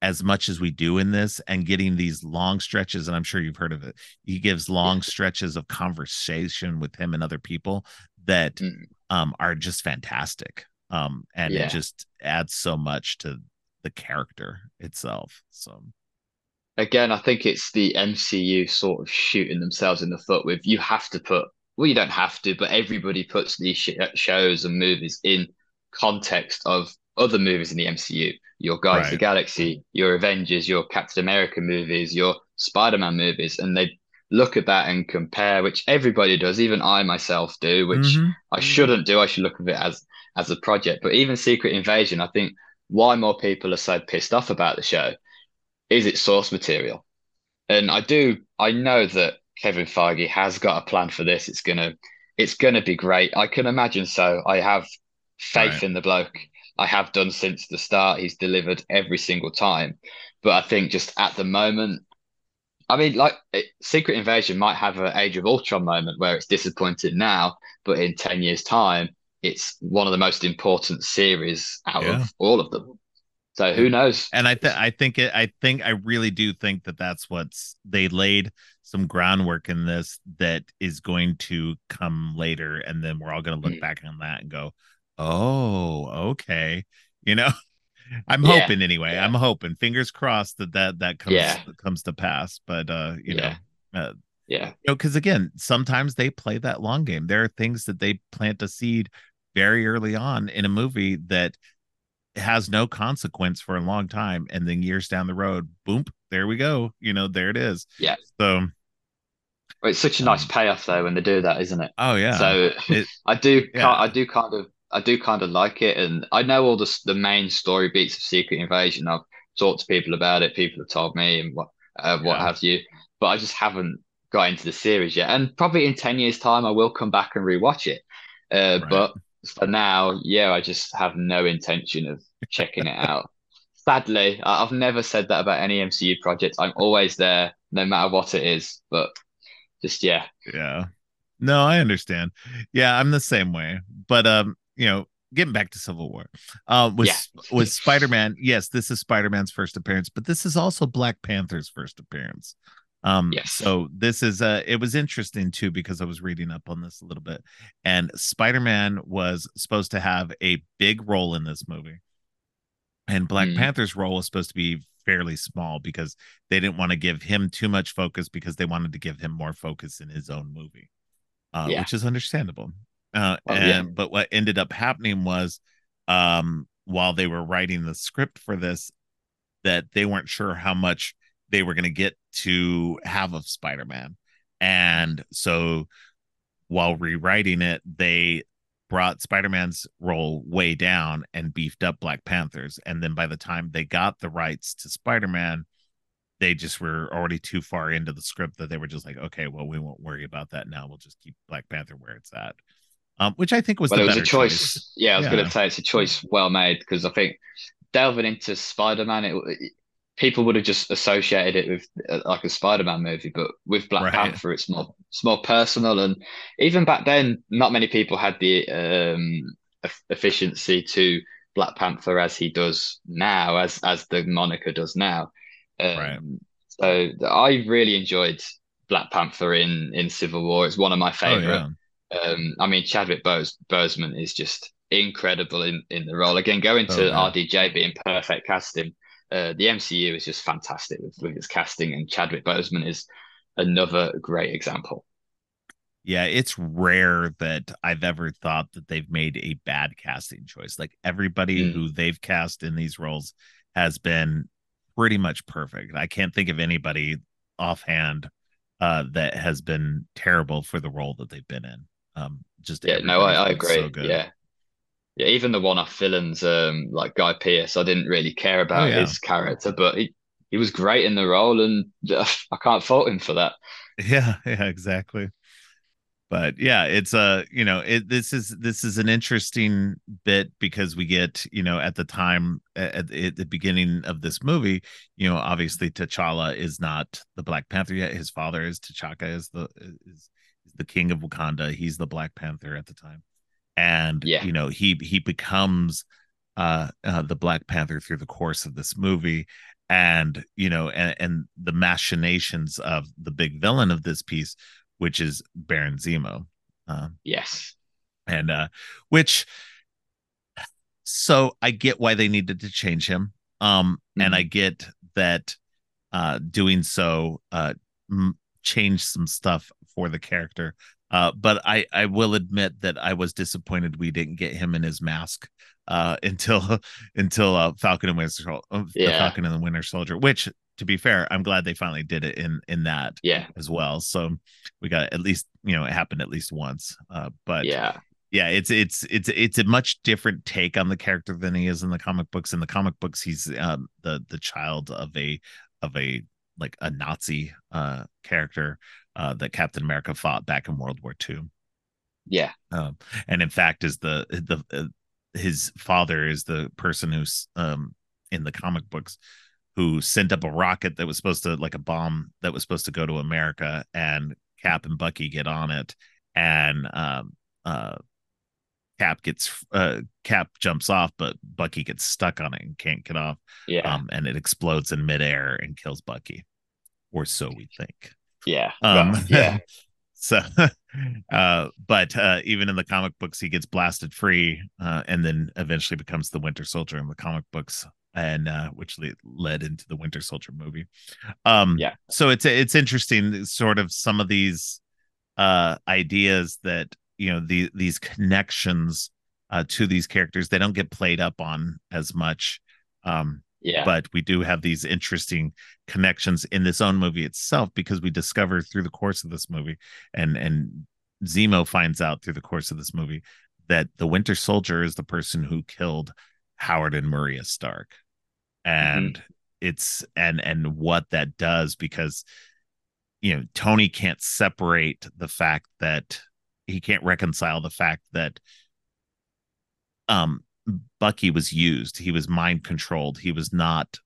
as much as we do in this, and getting these long stretches, and I'm sure you've heard of it. He gives long yeah. stretches of conversation with him and other people that mm. um are just fantastic. Um, and yeah. it just adds so much to the character itself. So, again, I think it's the M C U sort of shooting themselves in the foot with you have to put well, you don't have to, but everybody puts these sh- shows and movies in context of other movies in the M C U. Your Guardians right. of the Galaxy, your Avengers, your Captain America movies, your Spider-Man movies, and they look at that and compare, which everybody does, even I myself do, which mm-hmm. I shouldn't do. I should look at it as as a project. But even Secret Invasion, I think why more people are so pissed off about the show is its source material. And I do, I know that Kevin Feige has got a plan for this. It's gonna, it's gonna be great. I can imagine so. I have faith right. in the bloke. I have done since the start. He's delivered every single time. But I think just at the moment, I mean, like it, Secret Invasion might have an Age of Ultron moment where it's disappointing now, but in ten years' time, it's one of the most important series out yeah. of all of them. So who knows? And I, th- I think, it, I think, I really do think that that's what's they laid some groundwork in this that is going to come later, and then we're all going to look mm. back on that and go, "Oh, okay," you know. I'm yeah. hoping anyway. Yeah. I'm hoping. Fingers crossed that that, that comes yeah. comes to pass. But uh, you yeah. know, uh, yeah, you know, because again, sometimes they play that long game. There are things that they plant a seed very early on in a movie that has no consequence for a long time, and then years down the road, boom, there we go. You know, there it is. Yeah. So well, it's such a nice um, payoff though when they do that, isn't it? Oh yeah. So it, I do, yeah. I do kind of. I do kind of like it, and I know all the the main story beats of Secret Invasion. I've talked to people about it. People have told me and what uh, what yeah. have you, but I just haven't got into the series yet. And probably in ten years' time, I will come back and rewatch it. Uh, right. But for now, yeah, I just have no intention of checking it out. Sadly, I've never said that about any M C U project. I'm always there, no matter what it is. But just yeah, yeah. No, I understand. Yeah, I'm the same way. But um. You know, getting back to Civil War, uh, with yeah. with Spider-Man. Yes, this is Spider-Man's first appearance, but this is also Black Panther's first appearance. Um, yes. So this is uh, it was interesting too because I was reading up on this a little bit, and Spider-Man was supposed to have a big role in this movie, and Black mm. Panther's role was supposed to be fairly small because they didn't want to give him too much focus because they wanted to give him more focus in his own movie, uh, yeah. which is understandable. Uh, well, and, yeah. But what ended up happening was um, while they were writing the script for this, that they weren't sure how much they were going to get to have of Spider-Man. And so while rewriting it, they brought Spider-Man's role way down and beefed up Black Panther's. And then by the time they got the rights to Spider-Man, they just were already too far into the script that they were just like, okay, well, we won't worry about that now. We'll just keep Black Panther where it's at. Um, which I think was well, the it was a choice. choice. Yeah, I was yeah. going to say it's a choice well made because I think delving into Spider-Man, it, it, people would have just associated it with uh, like a Spider-Man movie, but with Black right. Panther, it's more it's more personal. And even back then, not many people had the um, efficiency to Black Panther as he does now, as as the moniker does now. Um, right. So I really enjoyed Black Panther in in Civil War. It's one of my favorite. Oh, yeah. Um, I mean, Chadwick Bos- Boseman is just incredible in, in the role. Again, going to oh, R D J being perfect casting, uh, the M C U is just fantastic with, with its casting, and Chadwick Boseman is another great example. Yeah, it's rare that I've ever thought that they've made a bad casting choice. Like everybody mm. who they've cast in these roles has been pretty much perfect. I can't think of anybody offhand uh, that has been terrible for the role that they've been in. Um, just yeah, no, I, I agree. So yeah, yeah. Even the one-off villains, um, like Guy Pearce, I didn't really care about oh, yeah. his character, but he, he was great in the role, and uh, I can't fault him for that. Yeah, yeah, exactly. But yeah, it's a uh, you know, it this is this is an interesting bit because we get you know at the time at, at the beginning of this movie, you know, obviously T'Challa is not the Black Panther yet. His father is T'Chaka is the is. the king of Wakanda. He's the Black Panther at the time, and yeah. you know he he becomes uh, uh the Black Panther through the course of this movie, and you know and, and the machinations of the big villain of this piece, which is Baron Zemo. Um, yes, and uh, which so I get why they needed to change him, um, mm-hmm. and I get that uh, doing so uh, m- changed some stuff for the character, Uh, but I, I will admit that I was disappointed we didn't get him in his mask uh, until until uh, Falcon and Winter Soldier, uh, yeah. the Falcon and the Winter Soldier. Which, to be fair, I'm glad they finally did it in in that yeah. as well. So we got at least, you know, it happened at least once. Uh, but yeah, yeah, it's it's it's it's a much different take on the character than he is in the comic books. In the comic books, he's um, the the child of a of a like a Nazi uh, character. Uh, that Captain America fought back in World War Two. Yeah, um, and in fact, is the the uh, his father is the person who's um, in the comic books who sent up a rocket that was supposed to, like a bomb that was supposed to go to America, and Cap and Bucky get on it, and um, uh, Cap gets uh, Cap jumps off, but Bucky gets stuck on it and can't get off. Yeah, um, and it explodes in midair and kills Bucky, or so we think. Yeah. Um, yeah. So, uh, but uh, even in the comic books, he gets blasted free, uh, and then eventually becomes the Winter Soldier in the comic books, and uh, which le- led into the Winter Soldier movie. Um, yeah. So it's it's interesting, sort of some of these uh, ideas that, you know, the, these connections uh, to these characters, they don't get played up on as much. Um, Yeah. But we do have these interesting connections in this own movie itself, because we discover through the course of this movie, and and Zemo finds out through the course of this movie, that the Winter Soldier is the person who killed Howard and Maria Stark. And mm-hmm. it's and and what that does, because, you know, Tony can't separate the fact that he can't reconcile the fact that um Bucky was used. He was mind controlled. He was not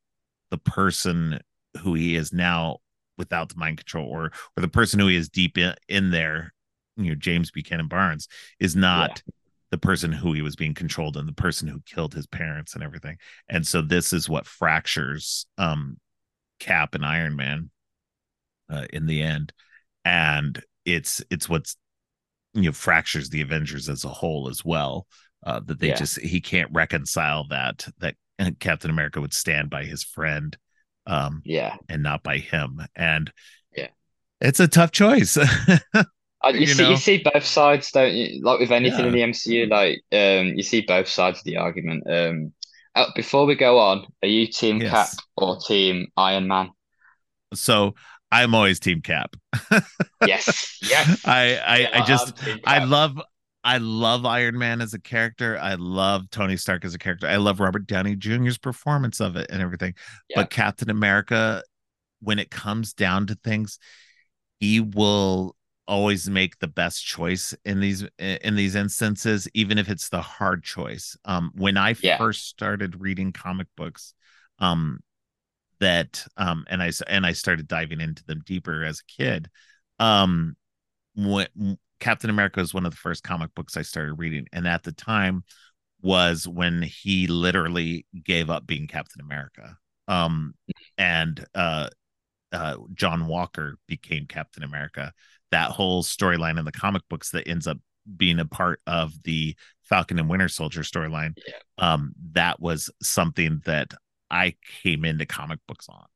the person who he is now without the mind control, or or the person who he is deep in, in there. You know, James Buchanan Barnes is not yeah. the person who he was being controlled, and the person who killed his parents and everything. And so this is what fractures um, Cap and Iron Man uh, in the end, and it's it's what's, you know, fractures the Avengers as a whole as well. Uh, that they yeah. just he can't reconcile that that Captain America would stand by his friend, um, yeah, and not by him. And yeah, it's a tough choice. you, you see, know? you see both sides, don't you? Like with anything yeah. in the M C U, like um, you see both sides of the argument. Um, uh, before we go on, are you Team yes. Cap or Team Iron Man? So I'm always Team Cap. yes, yes. I I, yeah, I just I love. I love Iron Man as a character. I love Tony Stark as a character. I love Robert Downey Junior's performance of it and everything. Yeah. But Captain America, when it comes down to things, he will always make the best choice in these in these instances, even if it's the hard choice. Um, when I yeah. first started reading comic books, um, that um, and I and I started diving into them deeper as a kid. Um, when Captain America is one of the first comic books I started reading. And at the time was when he literally gave up being Captain America. Um, and uh, uh, John Walker became Captain America. That whole storyline in the comic books that ends up being a part of the Falcon and Winter Soldier storyline. Yeah. Um, that was something that I came into comic books on.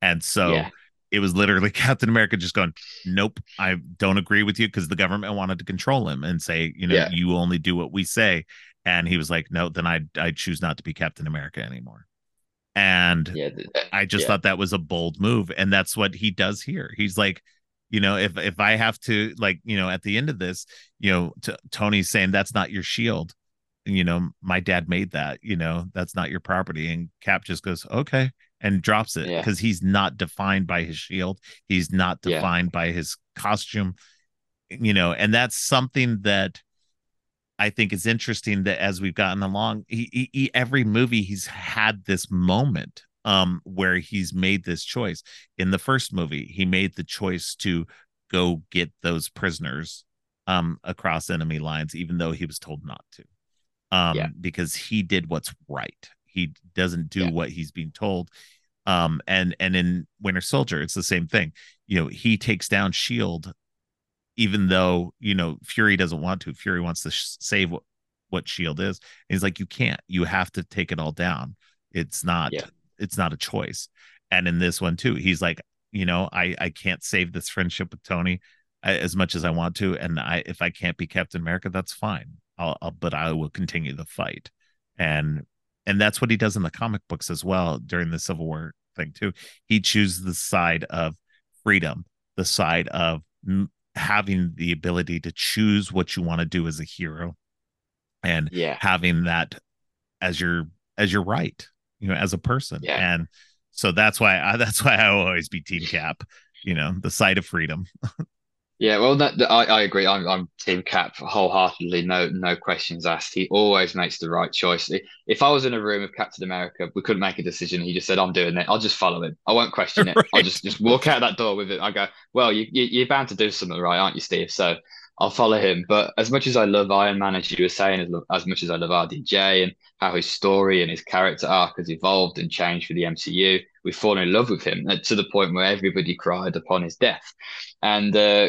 And so yeah. it was literally Captain America just going, nope, I don't agree with you, because the government wanted to control him and say, you know, yeah. you only do what we say. And he was like, no, then I I choose not to be Captain America anymore. And yeah, I just yeah. thought that was a bold move. And that's what he does here. He's like, you know, if if I have to, like, you know, at the end of this, you know, t- Tony's saying, that's not your shield. You know, my dad made that, you know, that's not your property. And Cap just goes, okay. And drops it, because yeah. he's not defined by his shield. He's not defined yeah. by his costume, you know, and that's something that I think is interesting, that as we've gotten along, he, he, every movie he's had this moment um, where he's made this choice. In the first movie, he made the choice to go get those prisoners um, across enemy lines, even though he was told not to, um, yeah. because he did what's right. He doesn't do yeah. what he's being told. Um, and, and in Winter Soldier, it's the same thing. You know, he takes down S H I E L D, even though, you know, Fury doesn't want to. Fury wants to sh- save what, what S H I E L D is. And he's like, you can't, you have to take it all down. It's not, yeah. it's not a choice. And in this one too, he's like, you know, I, I can't save this friendship with Tony. I, as much as I want to. And I, if I can't be Captain America, that's fine. I'll, I'll, but I will continue the fight. And, and that's what he does in the comic books as well. During the Civil War thing too, he chooses the side of freedom, the side of m- having the ability to choose what you want to do as a hero, and yeah. having that as your, as your right, you know, as a person. Yeah. And so that's why I, that's why I will always be Team Cap, you know, the side of freedom. Yeah, well, that, I, I agree. I'm, I'm Team Cap wholeheartedly. No, no questions asked. He always makes the right choice. If I was in a room with Captain America, we couldn't make a decision. He just said, "I'm doing it. I'll just follow him. I won't question it. Right. I'll just, just walk out that door with it." I go, "Well, you, you you're bound to do something right, aren't you, Steve? So I'll follow him." But as much as I love Iron Man, as you were saying, as, as much as I love R D J and how his story and his character arc has evolved and changed for the M C U, we've fallen in love with him to the point where everybody cried upon his death. And uh,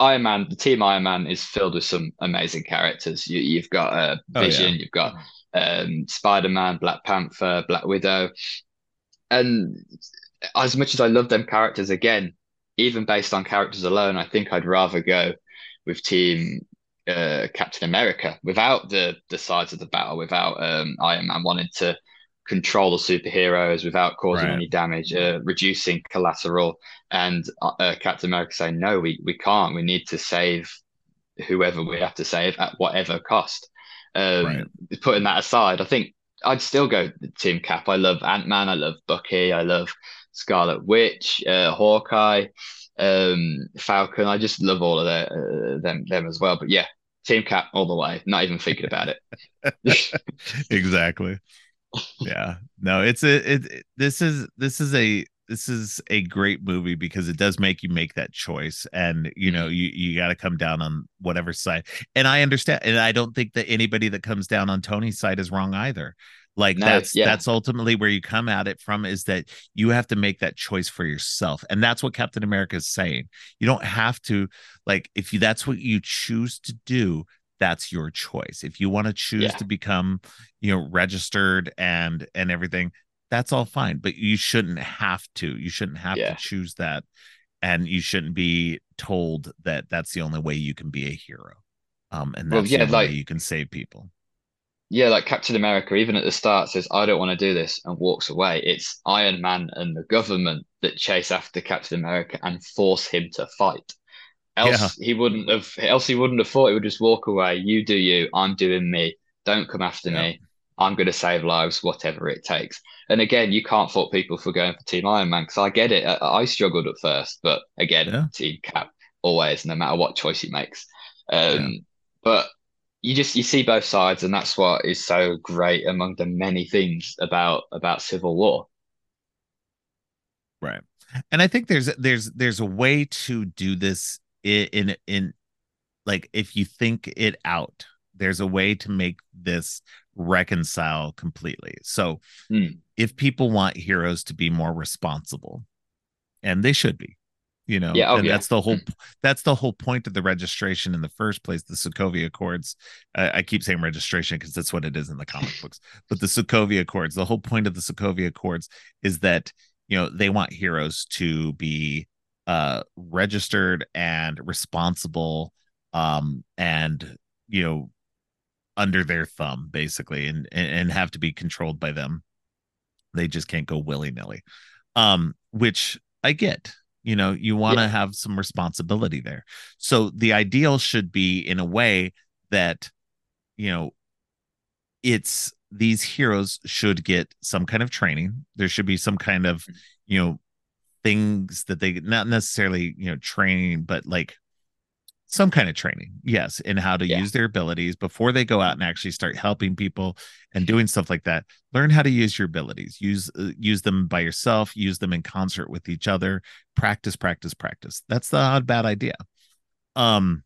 Iron Man, the team Iron Man is filled with some amazing characters. You, you've got uh, Vision, oh, yeah. you've got um, Spider-Man, Black Panther, Black Widow. And as much as I love them characters, again, even based on characters alone, I think I'd rather go with Team uh, Captain America without the, the sides of the battle, without um, Iron Man wanting to control the superheroes, without causing right. any damage, uh, reducing collateral, and uh, Captain America saying, no, we, we can't. We need to save whoever we have to save at whatever cost. Um, right. Putting that aside, I think I'd still go Team Cap. I love Ant-Man. I love Bucky. I love Scarlet Witch, uh, Hawkeye, um, Falcon. I just love all of their, uh, them, them as well. But yeah, Team Cap all the way. Not even thinking about it. Exactly. Yeah, no, it's a it, it this is this is a this is a great movie because it does make you make that choice, and you know you you got to come down on whatever side. And I understand, and I don't think that anybody that comes down on Tony's side is wrong either. Like no, that's yeah. that's ultimately where you come at it from, is that you have to make that choice for yourself, and that's what Captain America is saying. You don't have to, like, if you, that's what you choose to do, that's your choice. If you want to choose yeah. to become, you know, registered and and everything, that's all fine, but you shouldn't have to you shouldn't have yeah. to choose that, and you shouldn't be told that that's the only way you can be a hero, um and that's well, yeah, the only like, way you can save people. Yeah, like Captain America, even at the start, says, "I don't want to do this," and walks away. It's Iron Man and the government that chase after Captain America and force him to fight. Else yeah. he wouldn't have. Else he wouldn't have thought. He would just walk away. You do you. I'm doing me. Don't come after yeah. me. I'm going to save lives, whatever it takes. And again, you can't fault people for going for Team Iron Man, because I get it. I, I struggled at first, but again, yeah. Team Cap always, no matter what choice he makes. Um, yeah. But you just you see both sides, and that's what is so great among the many things about about Civil War. Right, and I think there's there's there's a way to do this. In, in in like if you think it out, there's a way to make this reconcile completely. So mm. if people want heroes to be more responsible, and they should be, you know, yeah, oh, and yeah. that's the whole mm. that's the whole point of the registration in the first place. The Sokovia Accords, uh, I keep saying registration because that's what it is in the comic books, but the Sokovia Accords, the whole point of the Sokovia Accords is that, you know, they want heroes to be uh registered and responsible, um and, you know, under their thumb basically, and and have to be controlled by them. They just can't go willy-nilly, um which I get. You know, you want to yeah. have some responsibility there. So the ideal should be in a way that, you know, it's these heroes should get some kind of training. There should be some kind of, you know, things that they, not necessarily, you know, training, but like some kind of training, yes, in how to yeah. use their abilities before they go out and actually start helping people and doing stuff like that. Learn how to use your abilities, use uh, use them by yourself, use them in concert with each other, practice, practice, practice. That's not a bad idea. Um,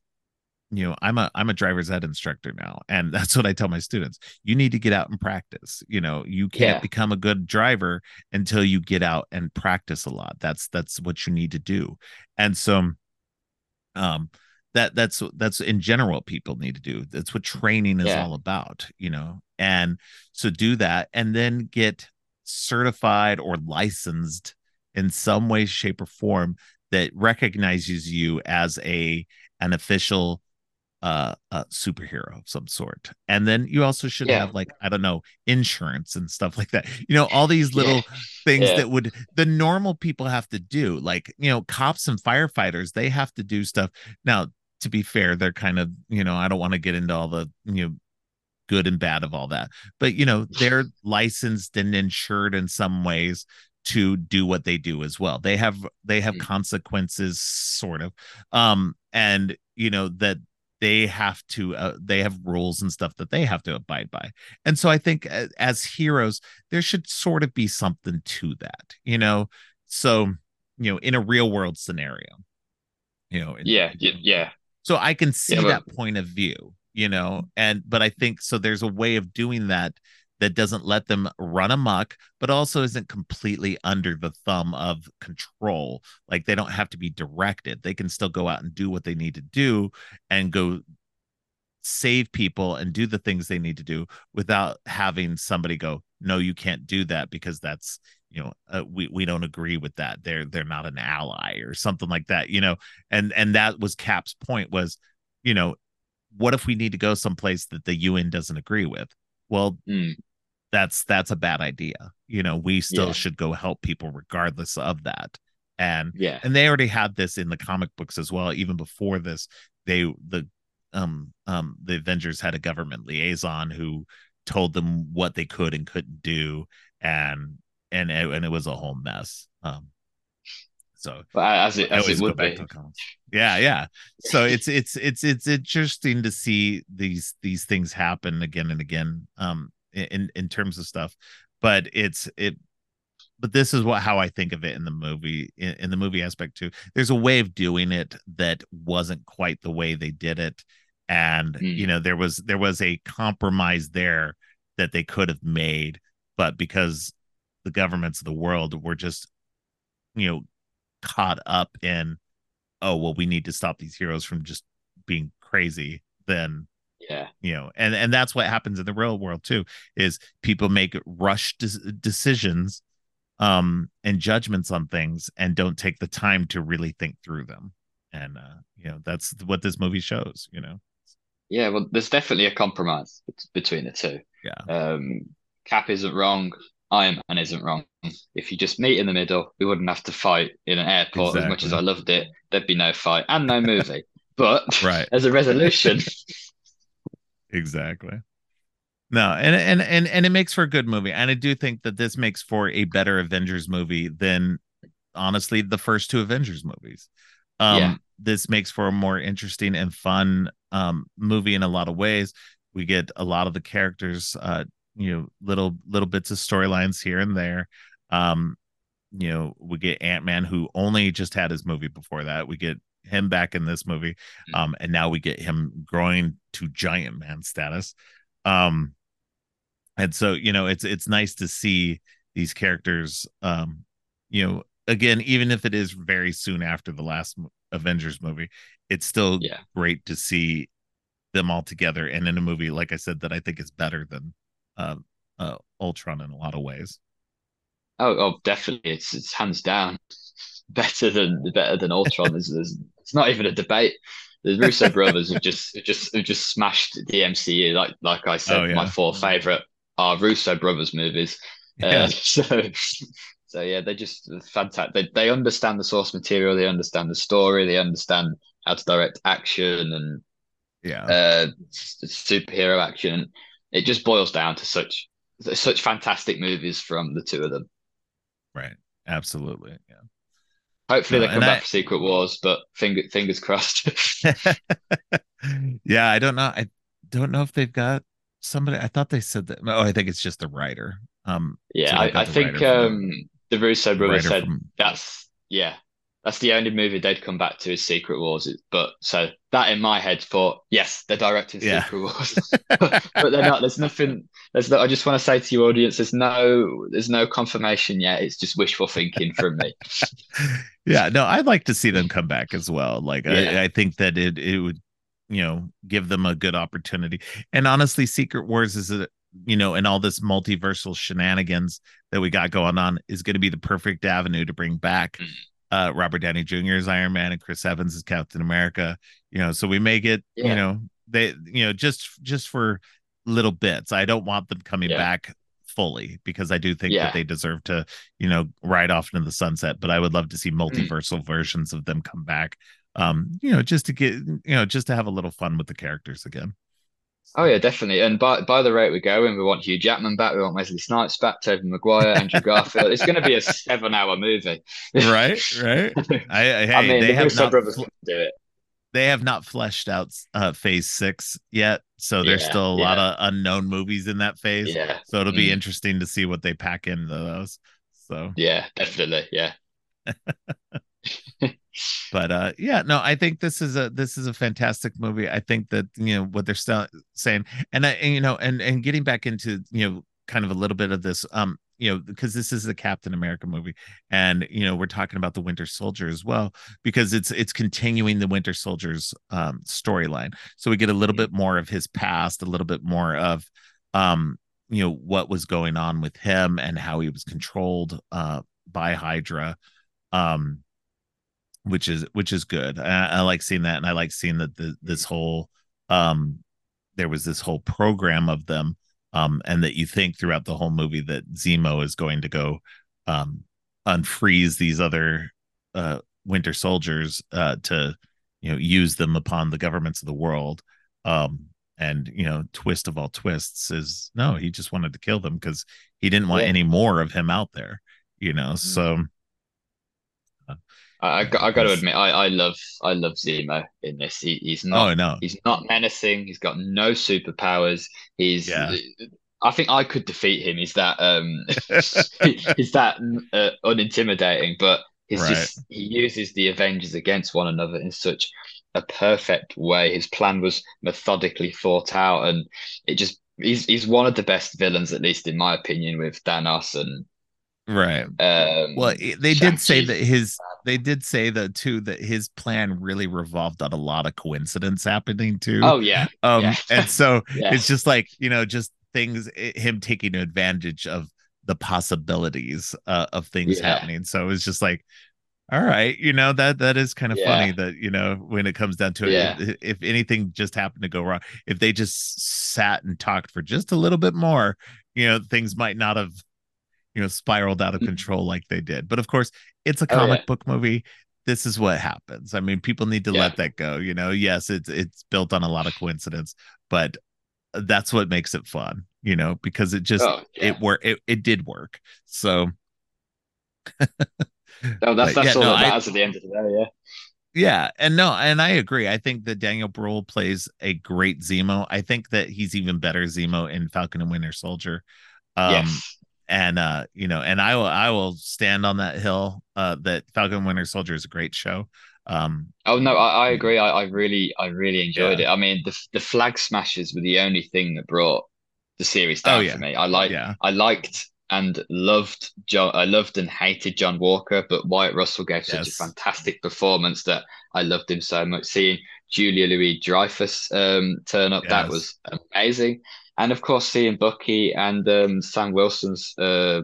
you know, I'm a I'm a driver's ed instructor now, and that's what I tell my students. You need to get out and practice. You know, you can't yeah. become a good driver until you get out and practice a lot. That's that's what you need to do. And so um that that's that's in general what people need to do. That's what training is yeah. all about, you know. And so do that, and then get certified or licensed in some way, shape, or form that recognizes you as a an official uh, uh superhero of some sort. And then you also should yeah. have, like, I don't know, insurance and stuff like that. You know, all these little yeah. things yeah. that would the normal people have to do. Like, you know, cops and firefighters, they have to do stuff. Now, to be fair, they're kind of, you know, I don't want to get into all the, you know, good and bad of all that, but, you know, they're licensed and insured in some ways to do what they do as well. They have, they have consequences, sort of. Um, and you know, that they have to, uh, they have rules and stuff that they have to abide by. And so I think as, as heroes, there should sort of be something to that, you know? So, you know, in a real world scenario, you know, in, yeah, yeah. So I can see yeah, but- that point of view. You know, and but I think so there's a way of doing that that doesn't let them run amok, but also isn't completely under the thumb of control. Like, they don't have to be directed. They can still go out and do what they need to do and go save people and do the things they need to do without having somebody go, no, you can't do that because that's, you know, uh, we, we don't agree with that. They're they're not an ally or something like that, you know. And and that was Cap's point was, you know, what if we need to go someplace that the U N doesn't agree with? Well, mm. that's that's a bad idea. You know, we still yeah. should go help people regardless of that. And yeah. and they already had this in the comic books as well. Even before this, they the um um the Avengers had a government liaison who told them what they could and couldn't do, and and and it was a whole mess. Um, So as it, as it would be. Yeah, yeah. So it's it's it's it's interesting to see these these things happen again and again um in, in terms of stuff. But it's it but this is what how I think of it in the movie, in, in the movie aspect too. There's a way of doing it that wasn't quite the way they did it. And mm. you know, there was there was a compromise there that they could have made, but because the governments of the world were just, you know, caught up in, oh well, we need to stop these heroes from just being crazy, then yeah you know and and that's what happens in the real world too, is people make rush de- decisions um and judgments on things and don't take the time to really think through them. And uh you know, that's what this movie shows, you know. Yeah, well, there's definitely a compromise between the two. Yeah. um Cap isn't wrong, Iron Man isn't wrong. If you just meet in the middle, we wouldn't have to fight in an airport. Exactly. As much as I loved it, there'd be no fight and no movie. But right. as a resolution. Exactly. No, and, and and and it makes for a good movie. And I do think that this makes for a better Avengers movie than, honestly, the first two Avengers movies. Um, yeah. This makes for a more interesting and fun um, movie in a lot of ways. We get a lot of the characters, uh, you know, little little bits of storylines here and there. Um, you know, we get Ant-Man, who only just had his movie before that. We get him back in this movie. Um, and now we get him growing to giant man status. Um, and so, you know, it's it's nice to see these characters, um, you know, again, even if it is very soon after the last Avengers movie, it's still yeah. great to see them all together. And in a movie, like I said, that I think is better than Uh, uh, Ultron in a lot of ways. Oh, oh, definitely, it's it's hands down better than better than Ultron. there's, there's, it's not even a debate. The Russo brothers have just have just have just smashed the M C U. Like like I said, oh, yeah. my four favorite are Russo brothers movies. Yeah. Uh, so so yeah, they're just fantastic. They they understand the source material. They understand the story. They understand how to direct action and yeah, uh, superhero action. It just boils down to such such fantastic movies from the two of them. Right. Absolutely. Yeah. Hopefully no, they come I... back for Secret Wars, but finger, fingers crossed. Yeah, I don't know. I don't know if they've got somebody. I thought they said that. Oh, I think it's just the writer. Um, yeah, so I, I think um, the Russo brothers said from... that's yeah, that's the only movie they'd come back to is Secret Wars. But so that in my head thought, yes, they're directing yeah. Secret Wars, but, but they're not. There's nothing. There's no, I just want to say to your audience, there's no, there's no confirmation yet. It's just wishful thinking from me. Yeah, no, I'd like to see them come back as well. Like yeah. I, I think that it it would, you know, give them a good opportunity. And honestly, Secret Wars is a, you know, and all this multiversal shenanigans that we got going on is going to be the perfect avenue to bring back. Mm. uh, Robert Downey Junior as Iron Man and Chris Evans as Captain America. You know, so we may get, yeah. you know, they, you know, just just for little bits. I don't want them coming yeah. back fully, because I do think yeah. that they deserve to, you know, ride off into the sunset. But I would love to see multiversal mm. versions of them come back. Um, you know, just to get, you know, just to have a little fun with the characters again. Oh yeah, definitely. And by by the rate we're going, we want Hugh Jackman back, we want Wesley Snipes back, Tobey Maguire, Andrew Garfield. It's going to be a seven-hour movie, right? Right. I, I, hey, I mean, they the have Russo not, brothers couldn't do it. They have not fleshed out uh, Phase Six yet, so there's yeah, still a yeah. lot of unknown movies in that phase. Yeah. So it'll be mm. interesting to see what they pack into those. So yeah, definitely, yeah. But uh yeah no I think this is a this is a fantastic movie. I think that, you know, what they're still saying, and I and, you know and and getting back into, you know, kind of a little bit of this, um you know, because this is the Captain America movie, and, you know, we're talking about the Winter Soldier as well, because it's it's continuing the Winter Soldier's um storyline, so we get a little bit more of his past, a little bit more of um you know, what was going on with him and how he was controlled uh by Hydra, um which is which is good. I, I like seeing that, and I like seeing that the, this whole um there was this whole program of them, um and that you think throughout the whole movie that Zemo is going to go um unfreeze these other uh Winter Soldiers uh to, you know, use them upon the governments of the world, um and, you know, twist of all twists is no, he just wanted to kill them because he didn't want yeah. any more of him out there, you know. So uh, I, I got to admit, I, I love I love Zemo in this. He, he's not oh, no. he's not menacing. He's got no superpowers. He's yeah. I think I could defeat him. He's that um he's that uh, unintimidating. But he's right. just he uses the Avengers against one another in such a perfect way. His plan was methodically thought out, and it just he's he's one of the best villains, at least in my opinion, with Thanos and. Right. Um, well, they Shang-Chi. did say that his they did say that too that his plan really revolved on a lot of coincidence happening too. Oh yeah. Um, yeah. and so yeah. it's just like, you know, just things it, him taking advantage of the possibilities uh, of things yeah. happening. So it's just like, all right, you know, that that is kind of yeah. funny that, you know, when it comes down to it, yeah. if, if anything just happened to go wrong, if they just sat and talked for just a little bit more, you know, things might not have, you know, spiraled out of control like they did. But of course, it's a comic oh, yeah. book movie. This is what happens. I mean, people need to yeah. let that go, you know. Yes, it's it's built on a lot of coincidence, but that's what makes it fun, you know, because it just oh, yeah. it were it, it did work. So no, that's, that's yeah, all no, that matters I, at the end of the day, yeah. Yeah, and no, and I agree. I think that Daniel Bruhl plays a great Zemo. I think that he's even better Zemo in Falcon and Winter Soldier. Um yes. And, uh, you know, and I will I will stand on that hill uh, that Falcon Winter Soldier is a great show. Um, oh, no, I, I agree. I, I really I really enjoyed yeah. it. I mean, the the flag smashes were the only thing that brought the series down oh, yeah. for me. I liked, yeah. I liked and loved John. I loved and hated John Walker, but Wyatt Russell gave such yes. a fantastic performance that I loved him so much. Seeing Julia Louis Dreyfus um, turn up, yes. that was amazing. And of course, seeing Bucky and um, Sam Wilson's uh,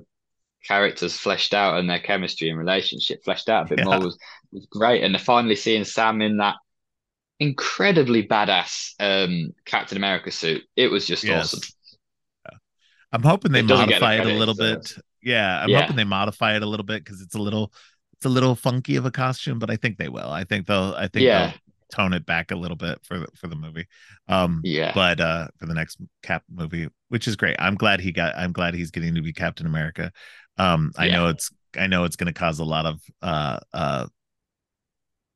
characters fleshed out and their chemistry and relationship fleshed out a bit yeah. more was, was great. And finally seeing Sam in that incredibly badass um, Captain America suit, it was just yes. awesome. Yeah. I'm hoping they it modify the it a little bit. Yeah, I'm yeah. hoping they modify it a little bit because it's a little it's a little funky of a costume, but I think they will. I think they'll. I think yeah. they'll. tone it back a little bit for the, for the movie um yeah but uh for the next Cap movie, which is great. I'm glad he got I'm glad he's getting to be Captain America. um I yeah. know it's I know it's going to cause a lot of uh uh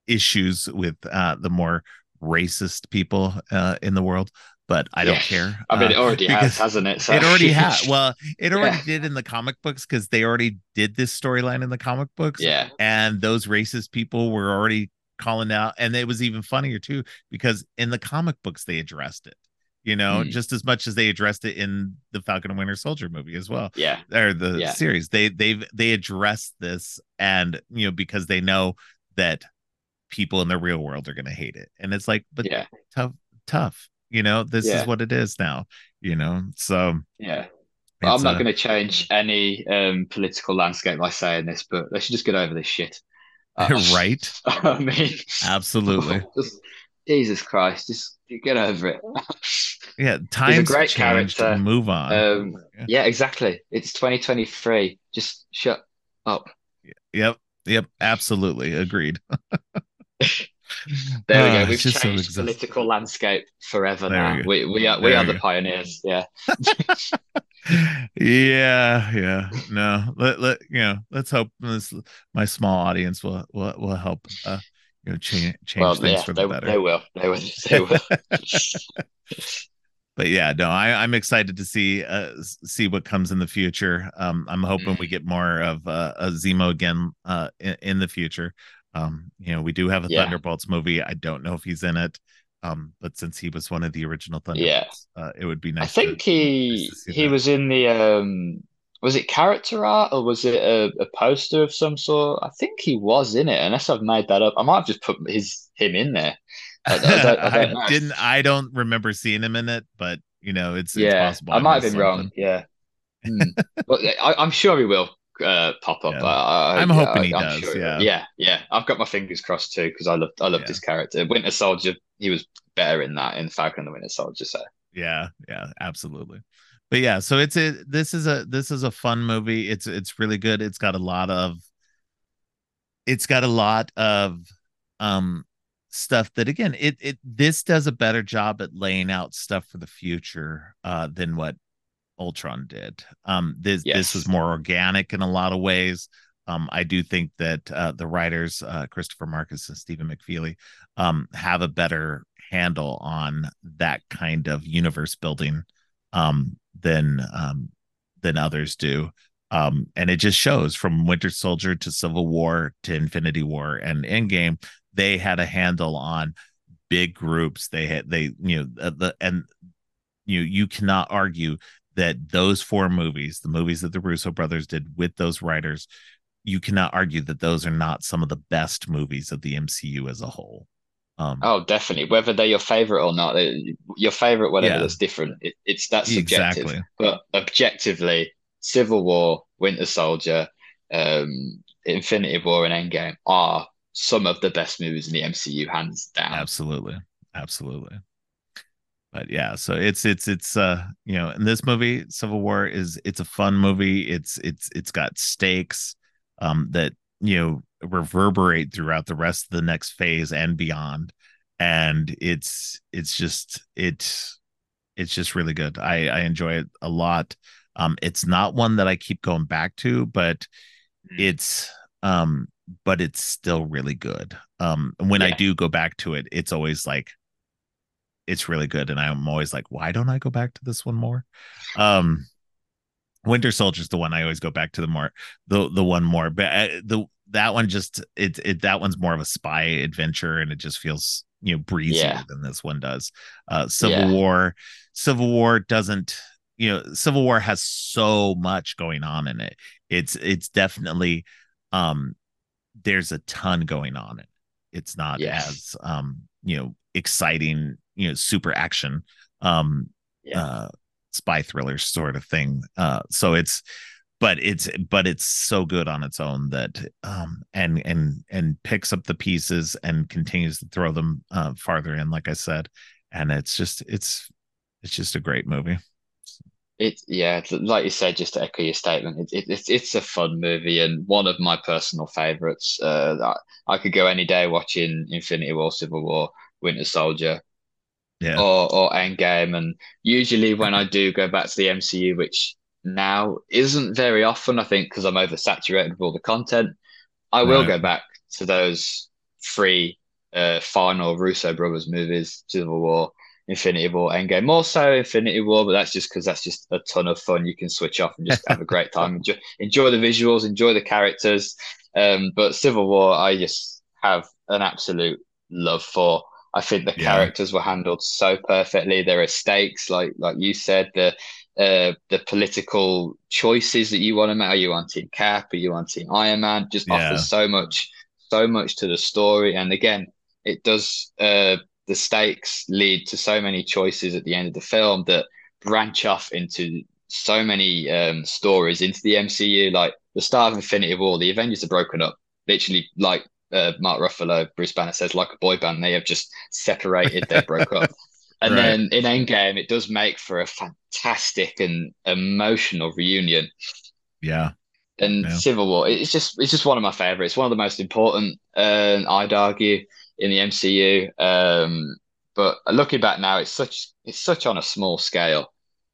issues with uh the more racist people uh in the world, but I yeah. don't care. I mean, it already uh, has, hasn't it? So. It already has. Well, it already yeah. did in the comic books, because they already did this storyline in the comic books, yeah and those racist people were already calling out. And it was even funnier too, because in the comic books they addressed it, you know, mm. just as much as they addressed it in the Falcon and Winter Soldier movie as well, yeah or the yeah. series. They they've they addressed this, and, you know, because they know that people in the real world are going to hate it, and it's like, but yeah. tough tough you know, this yeah. is what it is now, you know. So yeah well, I'm not going to change any um political landscape by saying this, but they should just get over this shit. Uh, right? I mean, absolutely. Just, Jesus Christ, just get over it. Yeah, time's great changed. Character. Move on. Um, yeah. yeah, exactly. It's twenty twenty-three. Just shut up. Yep, yep, absolutely. Agreed. There we go. We've uh, changed the political landscape forever there now. We, we are we there are the go. pioneers. Yeah. yeah. Yeah. No. Let let you know. Let's hope this, my small audience will will, will help. Uh, you know, change change well, things yeah, for they, the better. They will. They will. They will. But yeah, no, I, I'm excited to see uh, see what comes in the future. Um, I'm hoping mm. we get more of uh, a Zemo again uh, in, in the future. Um, you know, we do have a yeah. Thunderbolts movie. I don't know if he's in it, um, but since he was one of the original Thunderbolts, yeah. uh, it would be nice. I think to, he nice he that. was in the um, was it character art or was it a, a poster of some sort? I think he was in it, unless I've made that up. I might have just put his him in there. I, I, don't, I, don't I didn't. I don't remember seeing him in it, but you know, it's, yeah, it's possible. I might have been something. wrong. Yeah, mm. Well, I, I'm sure he will uh, pop up. Yeah. I, I, I'm yeah, hoping I, he I'm does. Sure yeah. He yeah, yeah. I've got my fingers crossed too because I love I loved yeah. his character. Winter Soldier. He was better in that in Falcon and the Winter Soldier. So yeah, yeah, absolutely. But yeah, so it's a this is a this is a fun movie. It's it's really good. It's got a lot of. It's got a lot of. Um, stuff that again it it this does a better job at laying out stuff for the future uh than what Ultron did. um this yes. This was more organic in a lot of ways. um I do think that uh the writers uh Christopher Markus and Stephen McFeely um have a better handle on that kind of universe building um than um than others do. Um, and it just shows from Winter Soldier to Civil War to Infinity War and Endgame, they had a handle on big groups. They had, they, you know, the, and you, you cannot argue that those four movies, the movies that the Russo brothers did with those writers, you cannot argue that those are not some of the best movies of the M C U as a whole. Um, oh, definitely. Whether they're your favorite or not, your favorite, whatever yeah. that's different. It, it's that's subjective, exactly. But objectively, Civil War, Winter Soldier, um, Infinity War, and Endgame are some of the best movies in the M C U, hands down. Absolutely, absolutely. But yeah, so it's it's it's uh you know, in this movie, Civil War is it's a fun movie. It's it's it's got stakes um that you know reverberate throughout the rest of the next phase and beyond, and it's it's just it's it's just really good. I I enjoy it a lot. Um, it's not one that I keep going back to, but it's um, but it's still really good. Um, and when yeah. I do go back to it, it's always like it's really good, and I'm always like, why don't I go back to this one more? Um, Winter Soldier is the one I always go back to the more the the one more, but I, the that one just it it that one's more of a spy adventure, and it just feels you know breezier yeah. than this one does. Uh, Civil yeah. War, Civil War doesn't. You know, Civil War has so much going on in it. It's it's definitely um, there's a ton going on in it. It's not yes. as um, you know exciting, you know, super action, um, yeah. uh, spy thriller sort of thing. Uh, so it's, but it's but it's so good on its own that um, and and and picks up the pieces and continues to throw them uh, farther in. Like I said, and it's just it's it's just a great movie. It yeah, like you said, just to echo your statement, it, it, it's it's a fun movie and one of my personal favorites. Uh, I, I could go any day watching Infinity War, Civil War, Winter Soldier, yeah, or or Endgame. And usually when I do go back to the M C U, which now isn't very often, I think, because I'm oversaturated with all the content, I will right. go back to those three uh, final Russo brothers movies: Civil War, Infinity War, Endgame, more so Infinity War, but that's just because that's just a ton of fun. You can switch off and just have a great time. Enjoy, enjoy the visuals, enjoy the characters. Um, but Civil War, I just have an absolute love for. I think the yeah. characters were handled so perfectly. There are stakes, like like you said, the uh, the political choices that you want to make. Are you on Team Cap? Are you on Team Iron Man? Just yeah. offers so much, so much to the story. And again, it does. Uh, The stakes lead to so many choices at the end of the film that branch off into so many um, stories into the M C U. Like the start of Infinity War, the Avengers are broken up, literally like uh, Mark Ruffalo, Bruce Banner says, like a boy band, they have just separated, they broke up. And right. then in Endgame, it does make for a fantastic and emotional reunion. Yeah. And yeah. Civil War, it's just it's just one of my favorites, one of the most important, uh, I'd argue, in the M C U. Um, but looking back now, it's such it's such on a small scale,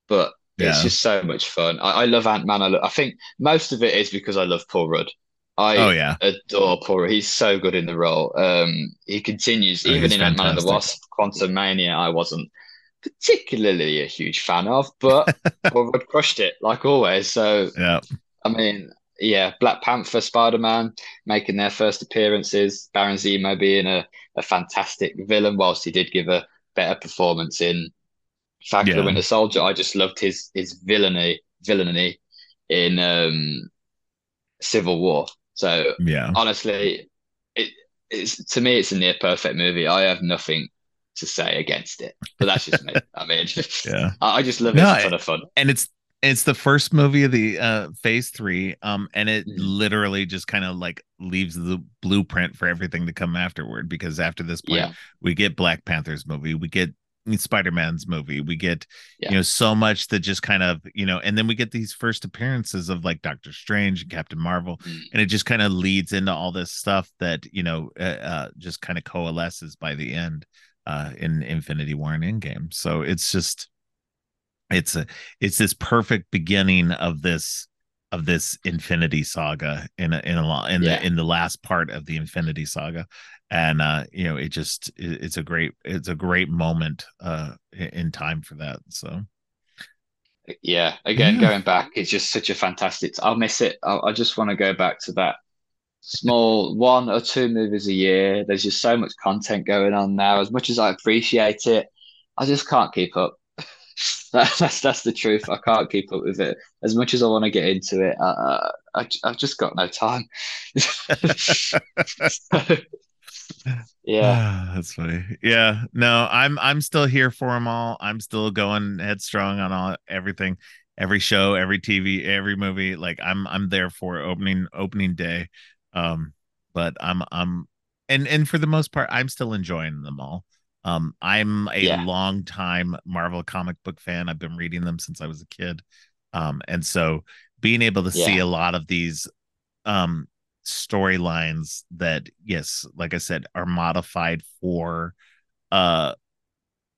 but yeah. it's just so much fun. I, I love Ant-Man. I, lo- I think most of it is because I love Paul Rudd. I oh, yeah. adore Paul Rudd. He's so good in the role. Um, he continues, oh, even in Ant-Man and the Wasp, Quantumania, I wasn't particularly a huge fan of, but Paul Rudd crushed it, like always. So, yeah. I mean, yeah, Black Panther, Spider-Man making their first appearances, Baron Zemo being a, a fantastic villain, whilst he did give a better performance in Falcon yeah. and the Winter Soldier. I just loved his his villainy villainy in um, Civil War. So yeah. honestly, it, it's to me, it's a near perfect movie. I have nothing to say against it, but that's just me. I mean, yeah. I, I just love it. No, it's a ton of fun, and it's it's the first movie of the uh, Phase Three, um, and it mm. literally just kind of like leaves the blueprint for everything to come afterward. Because after this point, yeah. we get Black Panther's movie, we get Spider-Man's movie, we get yeah. you know, so much that just kind of, you know, and then we get these first appearances of like Doctor Strange and Captain Marvel, mm. and it just kind of leads into all this stuff that, you know, uh, uh, just kind of coalesces by the end uh, in Infinity War and Endgame. So it's just it's a it's this perfect beginning of this of this Infinity Saga in a, in a in yeah. the in the last part of the Infinity Saga. And, uh, you know, it just it, it's a great it's a great moment uh, in time for that. So, yeah, again, yeah. going back, it's just such a fantastic. I'll miss it. I'll, I just want to go back to that small one or two movies a year. There's just so much content going on now. As much as I appreciate it, I just can't keep up. that, that's that's the truth. I can't keep up with it. As much as I want to get into it, I, I, I've just got no time. so, yeah that's funny. Yeah no i'm i'm still here for them all. I'm still going headstrong on all everything, every show, every T V, every movie. Like i'm i'm there for opening opening day, um but i'm i'm and and for the most part I'm still enjoying them all. um I'm a yeah. long time Marvel comic book fan. I've been reading them since I was a kid, um and so being able to yeah. see a lot of these um storylines that, yes, like I said, are modified for uh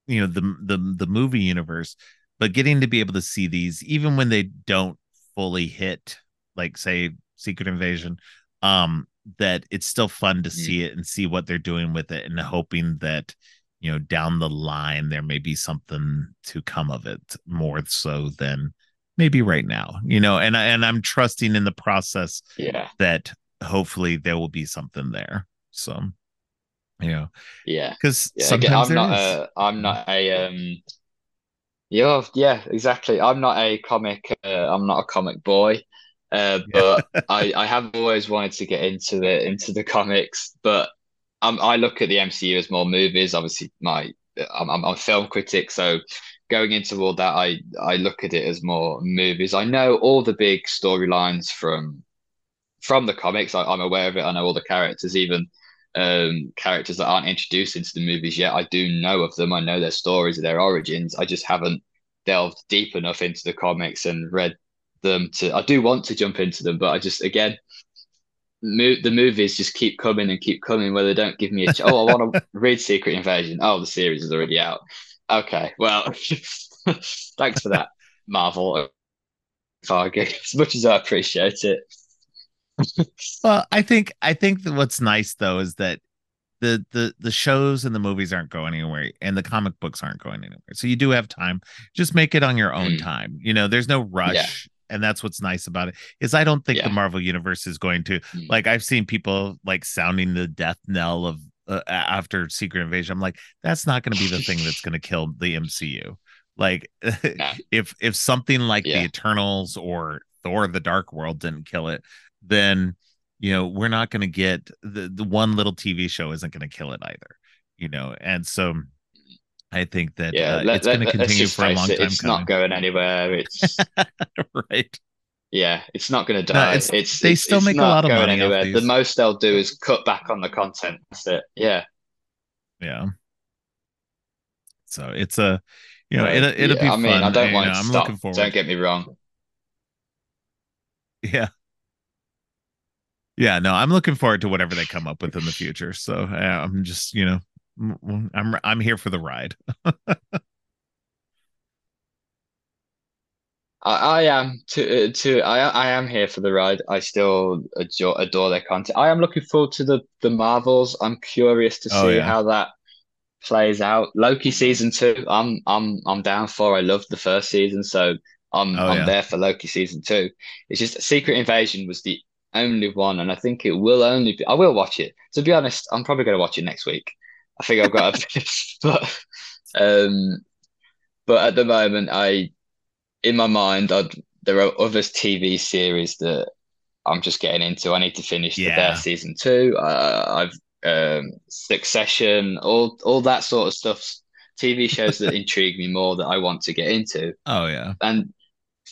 you know the the the movie universe, but getting to be able to see these even when they don't fully hit, like say Secret Invasion, um that it's still fun to mm. see it and see what they're doing with it, and hoping that, you know, down the line there may be something to come of it, more so than maybe right now, you know. And I, and I'm trusting in the process yeah. that hopefully there will be something there. So, you know, yeah, because yeah. sometimes Again, I'm, not a, I'm not a, um, yeah, yeah, exactly. I'm not a comic. Uh, I'm not a comic boy, uh, but yeah. I, I have always wanted to get into the into the comics. But I'm, I look at the M C U as more movies. Obviously, my I'm, I'm a film critic, so. Going into all that, I, I look at it as more movies. I know all the big storylines from from the comics. I, I'm aware of it. I know all the characters, even um, characters that aren't introduced into the movies yet. I do know of them. I know their stories, their origins. I just haven't delved deep enough into the comics and read them to... I do want to jump into them, but I just, again... Mo- the movies just keep coming and keep coming where they don't give me a ch- oh, I want to read Secret Invasion. Oh, the series is already out. Okay, well, thanks for that, Marvel. As much as I appreciate it. Well, I think I think that what's nice though is that the the the shows and the movies aren't going anywhere, and the comic books aren't going anywhere. So you do have time. Just make it on your own mm. time. You know, there's no rush. Yeah. And that's what's nice about it, is I don't think yeah. the Marvel universe is going to mm. like I've seen people like sounding the death knell of uh, after Secret Invasion. I'm like, that's not going to be the thing that's going to kill the M C U. Like nah. if if something like yeah. the Eternals or Thor the Dark World didn't kill it, then, you know, we're not going to get the, the one little T V show isn't going to kill it either, you know. And so I think that yeah, uh, let, it's going to continue for a long it, time. It's coming. Not going anywhere. It's right. Yeah, it's not going to die. No, it's, it's they it's, still it's make a lot of money anywhere. These. The most they'll do is cut back on the content. That's it. Yeah, yeah. So it's a, you know, right. it'll it'll yeah, be. I mean, fun. I don't want to stop. Don't get me wrong. Yeah. Yeah, no, I'm looking forward to whatever they come up with in the future. So uh, I'm just, you know, I'm I'm here for the ride. I, I am to to I I am here for the ride. I still adore, adore their content. I am looking forward to the, the Marvels. I'm curious to see oh, yeah. how that plays out. Loki season two, I'm I'm I'm down for. I loved the first season, so I'm oh, I'm yeah. there for Loki season two. It's just Secret Invasion was the only one, and I think it will only be. I will watch it. To be honest, I'm probably going to watch it next week. I think I've got to finish, but um, but at the moment, I. In my mind, I'd, there are other T V series that I'm just getting into. I need to finish yeah. the Bear season two. Uh, I've um, Succession, all all that sort of stuff. T V shows that intrigue me more that I want to get into. Oh yeah, and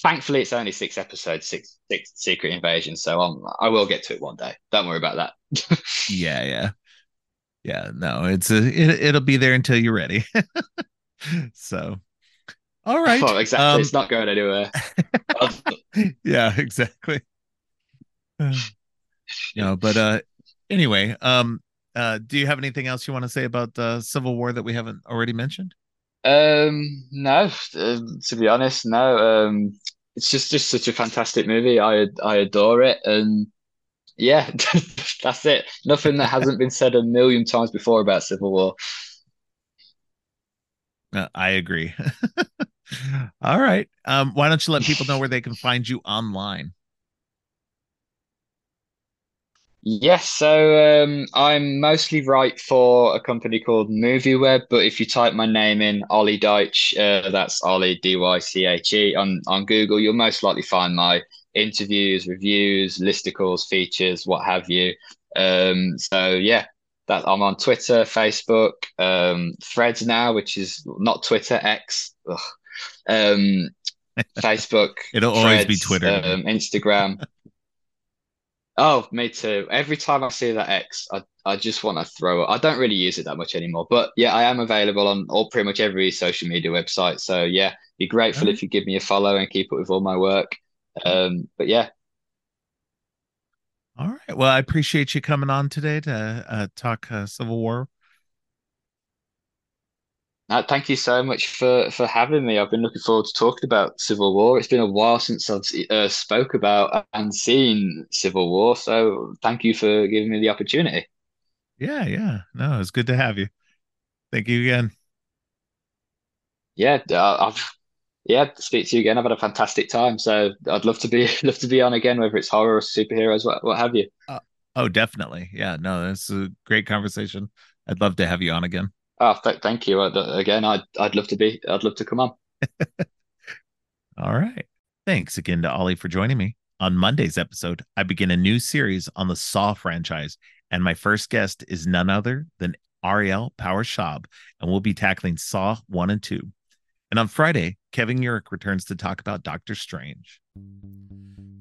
thankfully it's only six episodes, six, six Secret Invasion. So I'm I will get to it one day. Don't worry about that. yeah, yeah, yeah. No, it's a, it, it'll be there until you're ready. So. All right. Oh, exactly. Um, it's not going anywhere. yeah, exactly. Uh, no, but uh, anyway, um, uh, do you have anything else you want to say about uh, Civil War that we haven't already mentioned? Um, no. Uh, to be honest, no. Um, it's just, just such a fantastic movie. I I adore it, and yeah, that's it. Nothing that hasn't been said a million times before about Civil War. Uh, I agree. All right. Um, why don't you let people know where they can find you online? Yes. So um, I'm mostly write for a company called MovieWeb, but if you type my name in, Olly Dyche, uh, that's Olly, D Y C H E, on, on Google, you'll most likely find my interviews, reviews, listicles, features, what have you. Um, so, yeah. That I'm on Twitter, Facebook, um, Threads now, which is not Twitter, X, ugh. um, Facebook. It'll Threads, always be Twitter, um, Instagram. Oh, me too. Every time I see that X, I, I just want to throw it. I don't really use it that much anymore, but yeah, I am available on all pretty much every social media website. So yeah, be grateful mm-hmm. if you give me a follow and keep up with all my work. Um, but yeah. All right. Well, I appreciate you coming on today to uh, talk uh, Civil War. Uh, thank you so much for, for having me. I've been looking forward to talking about Civil War. It's been a while since I've uh, spoke about and seen Civil War. So thank you for giving me the opportunity. Yeah, yeah. No, it's good to have you. Thank you again. Yeah, uh, I've... Yeah, speak to you again. I've had a fantastic time, so I'd love to be love to be on again, whether it's horror or superheroes, what what have you. Uh, oh, definitely. Yeah, no, it's a great conversation. I'd love to have you on again. Oh, th- thank you I, again. I'd I'd love to be. I'd love to come on. All right. Thanks again to Olly for joining me on Monday's episode. I begin a new series on the Saw franchise, and my first guest is none other than Ariel Power-Schaub, and we'll be tackling Saw one and two. And on Friday, Kevin Urich returns to talk about Doctor Strange.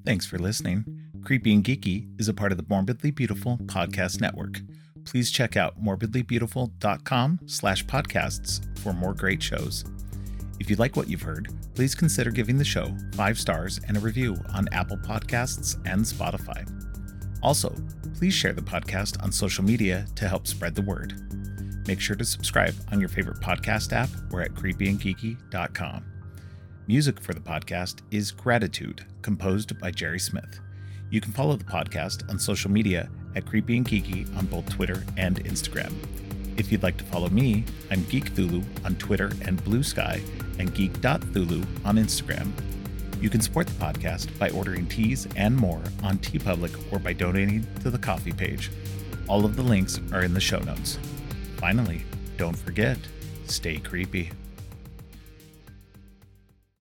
Thanks for listening. Creepy and Geeky is a part of the Morbidly Beautiful Podcast Network. Please check out morbidlybeautiful.com slash podcasts for more great shows. If you like what you've heard, please consider giving the show five stars and a review on Apple Podcasts and Spotify. Also, please share the podcast on social media to help spread the word. Make sure to subscribe on your favorite podcast app or at creepy and geeky dot com. Music for the podcast is Gratitude, composed by Jerry Smith. You can follow the podcast on social media at Creepy and Geeky on both Twitter and Instagram. If you'd like to follow me, I'm Geekthulhu on Twitter and Blue Sky, and geek dot thulu on Instagram. You can support the podcast by ordering teas and more on TeePublic or by donating to the coffee page. All of the links are in the show notes. Finally, don't forget, stay creepy.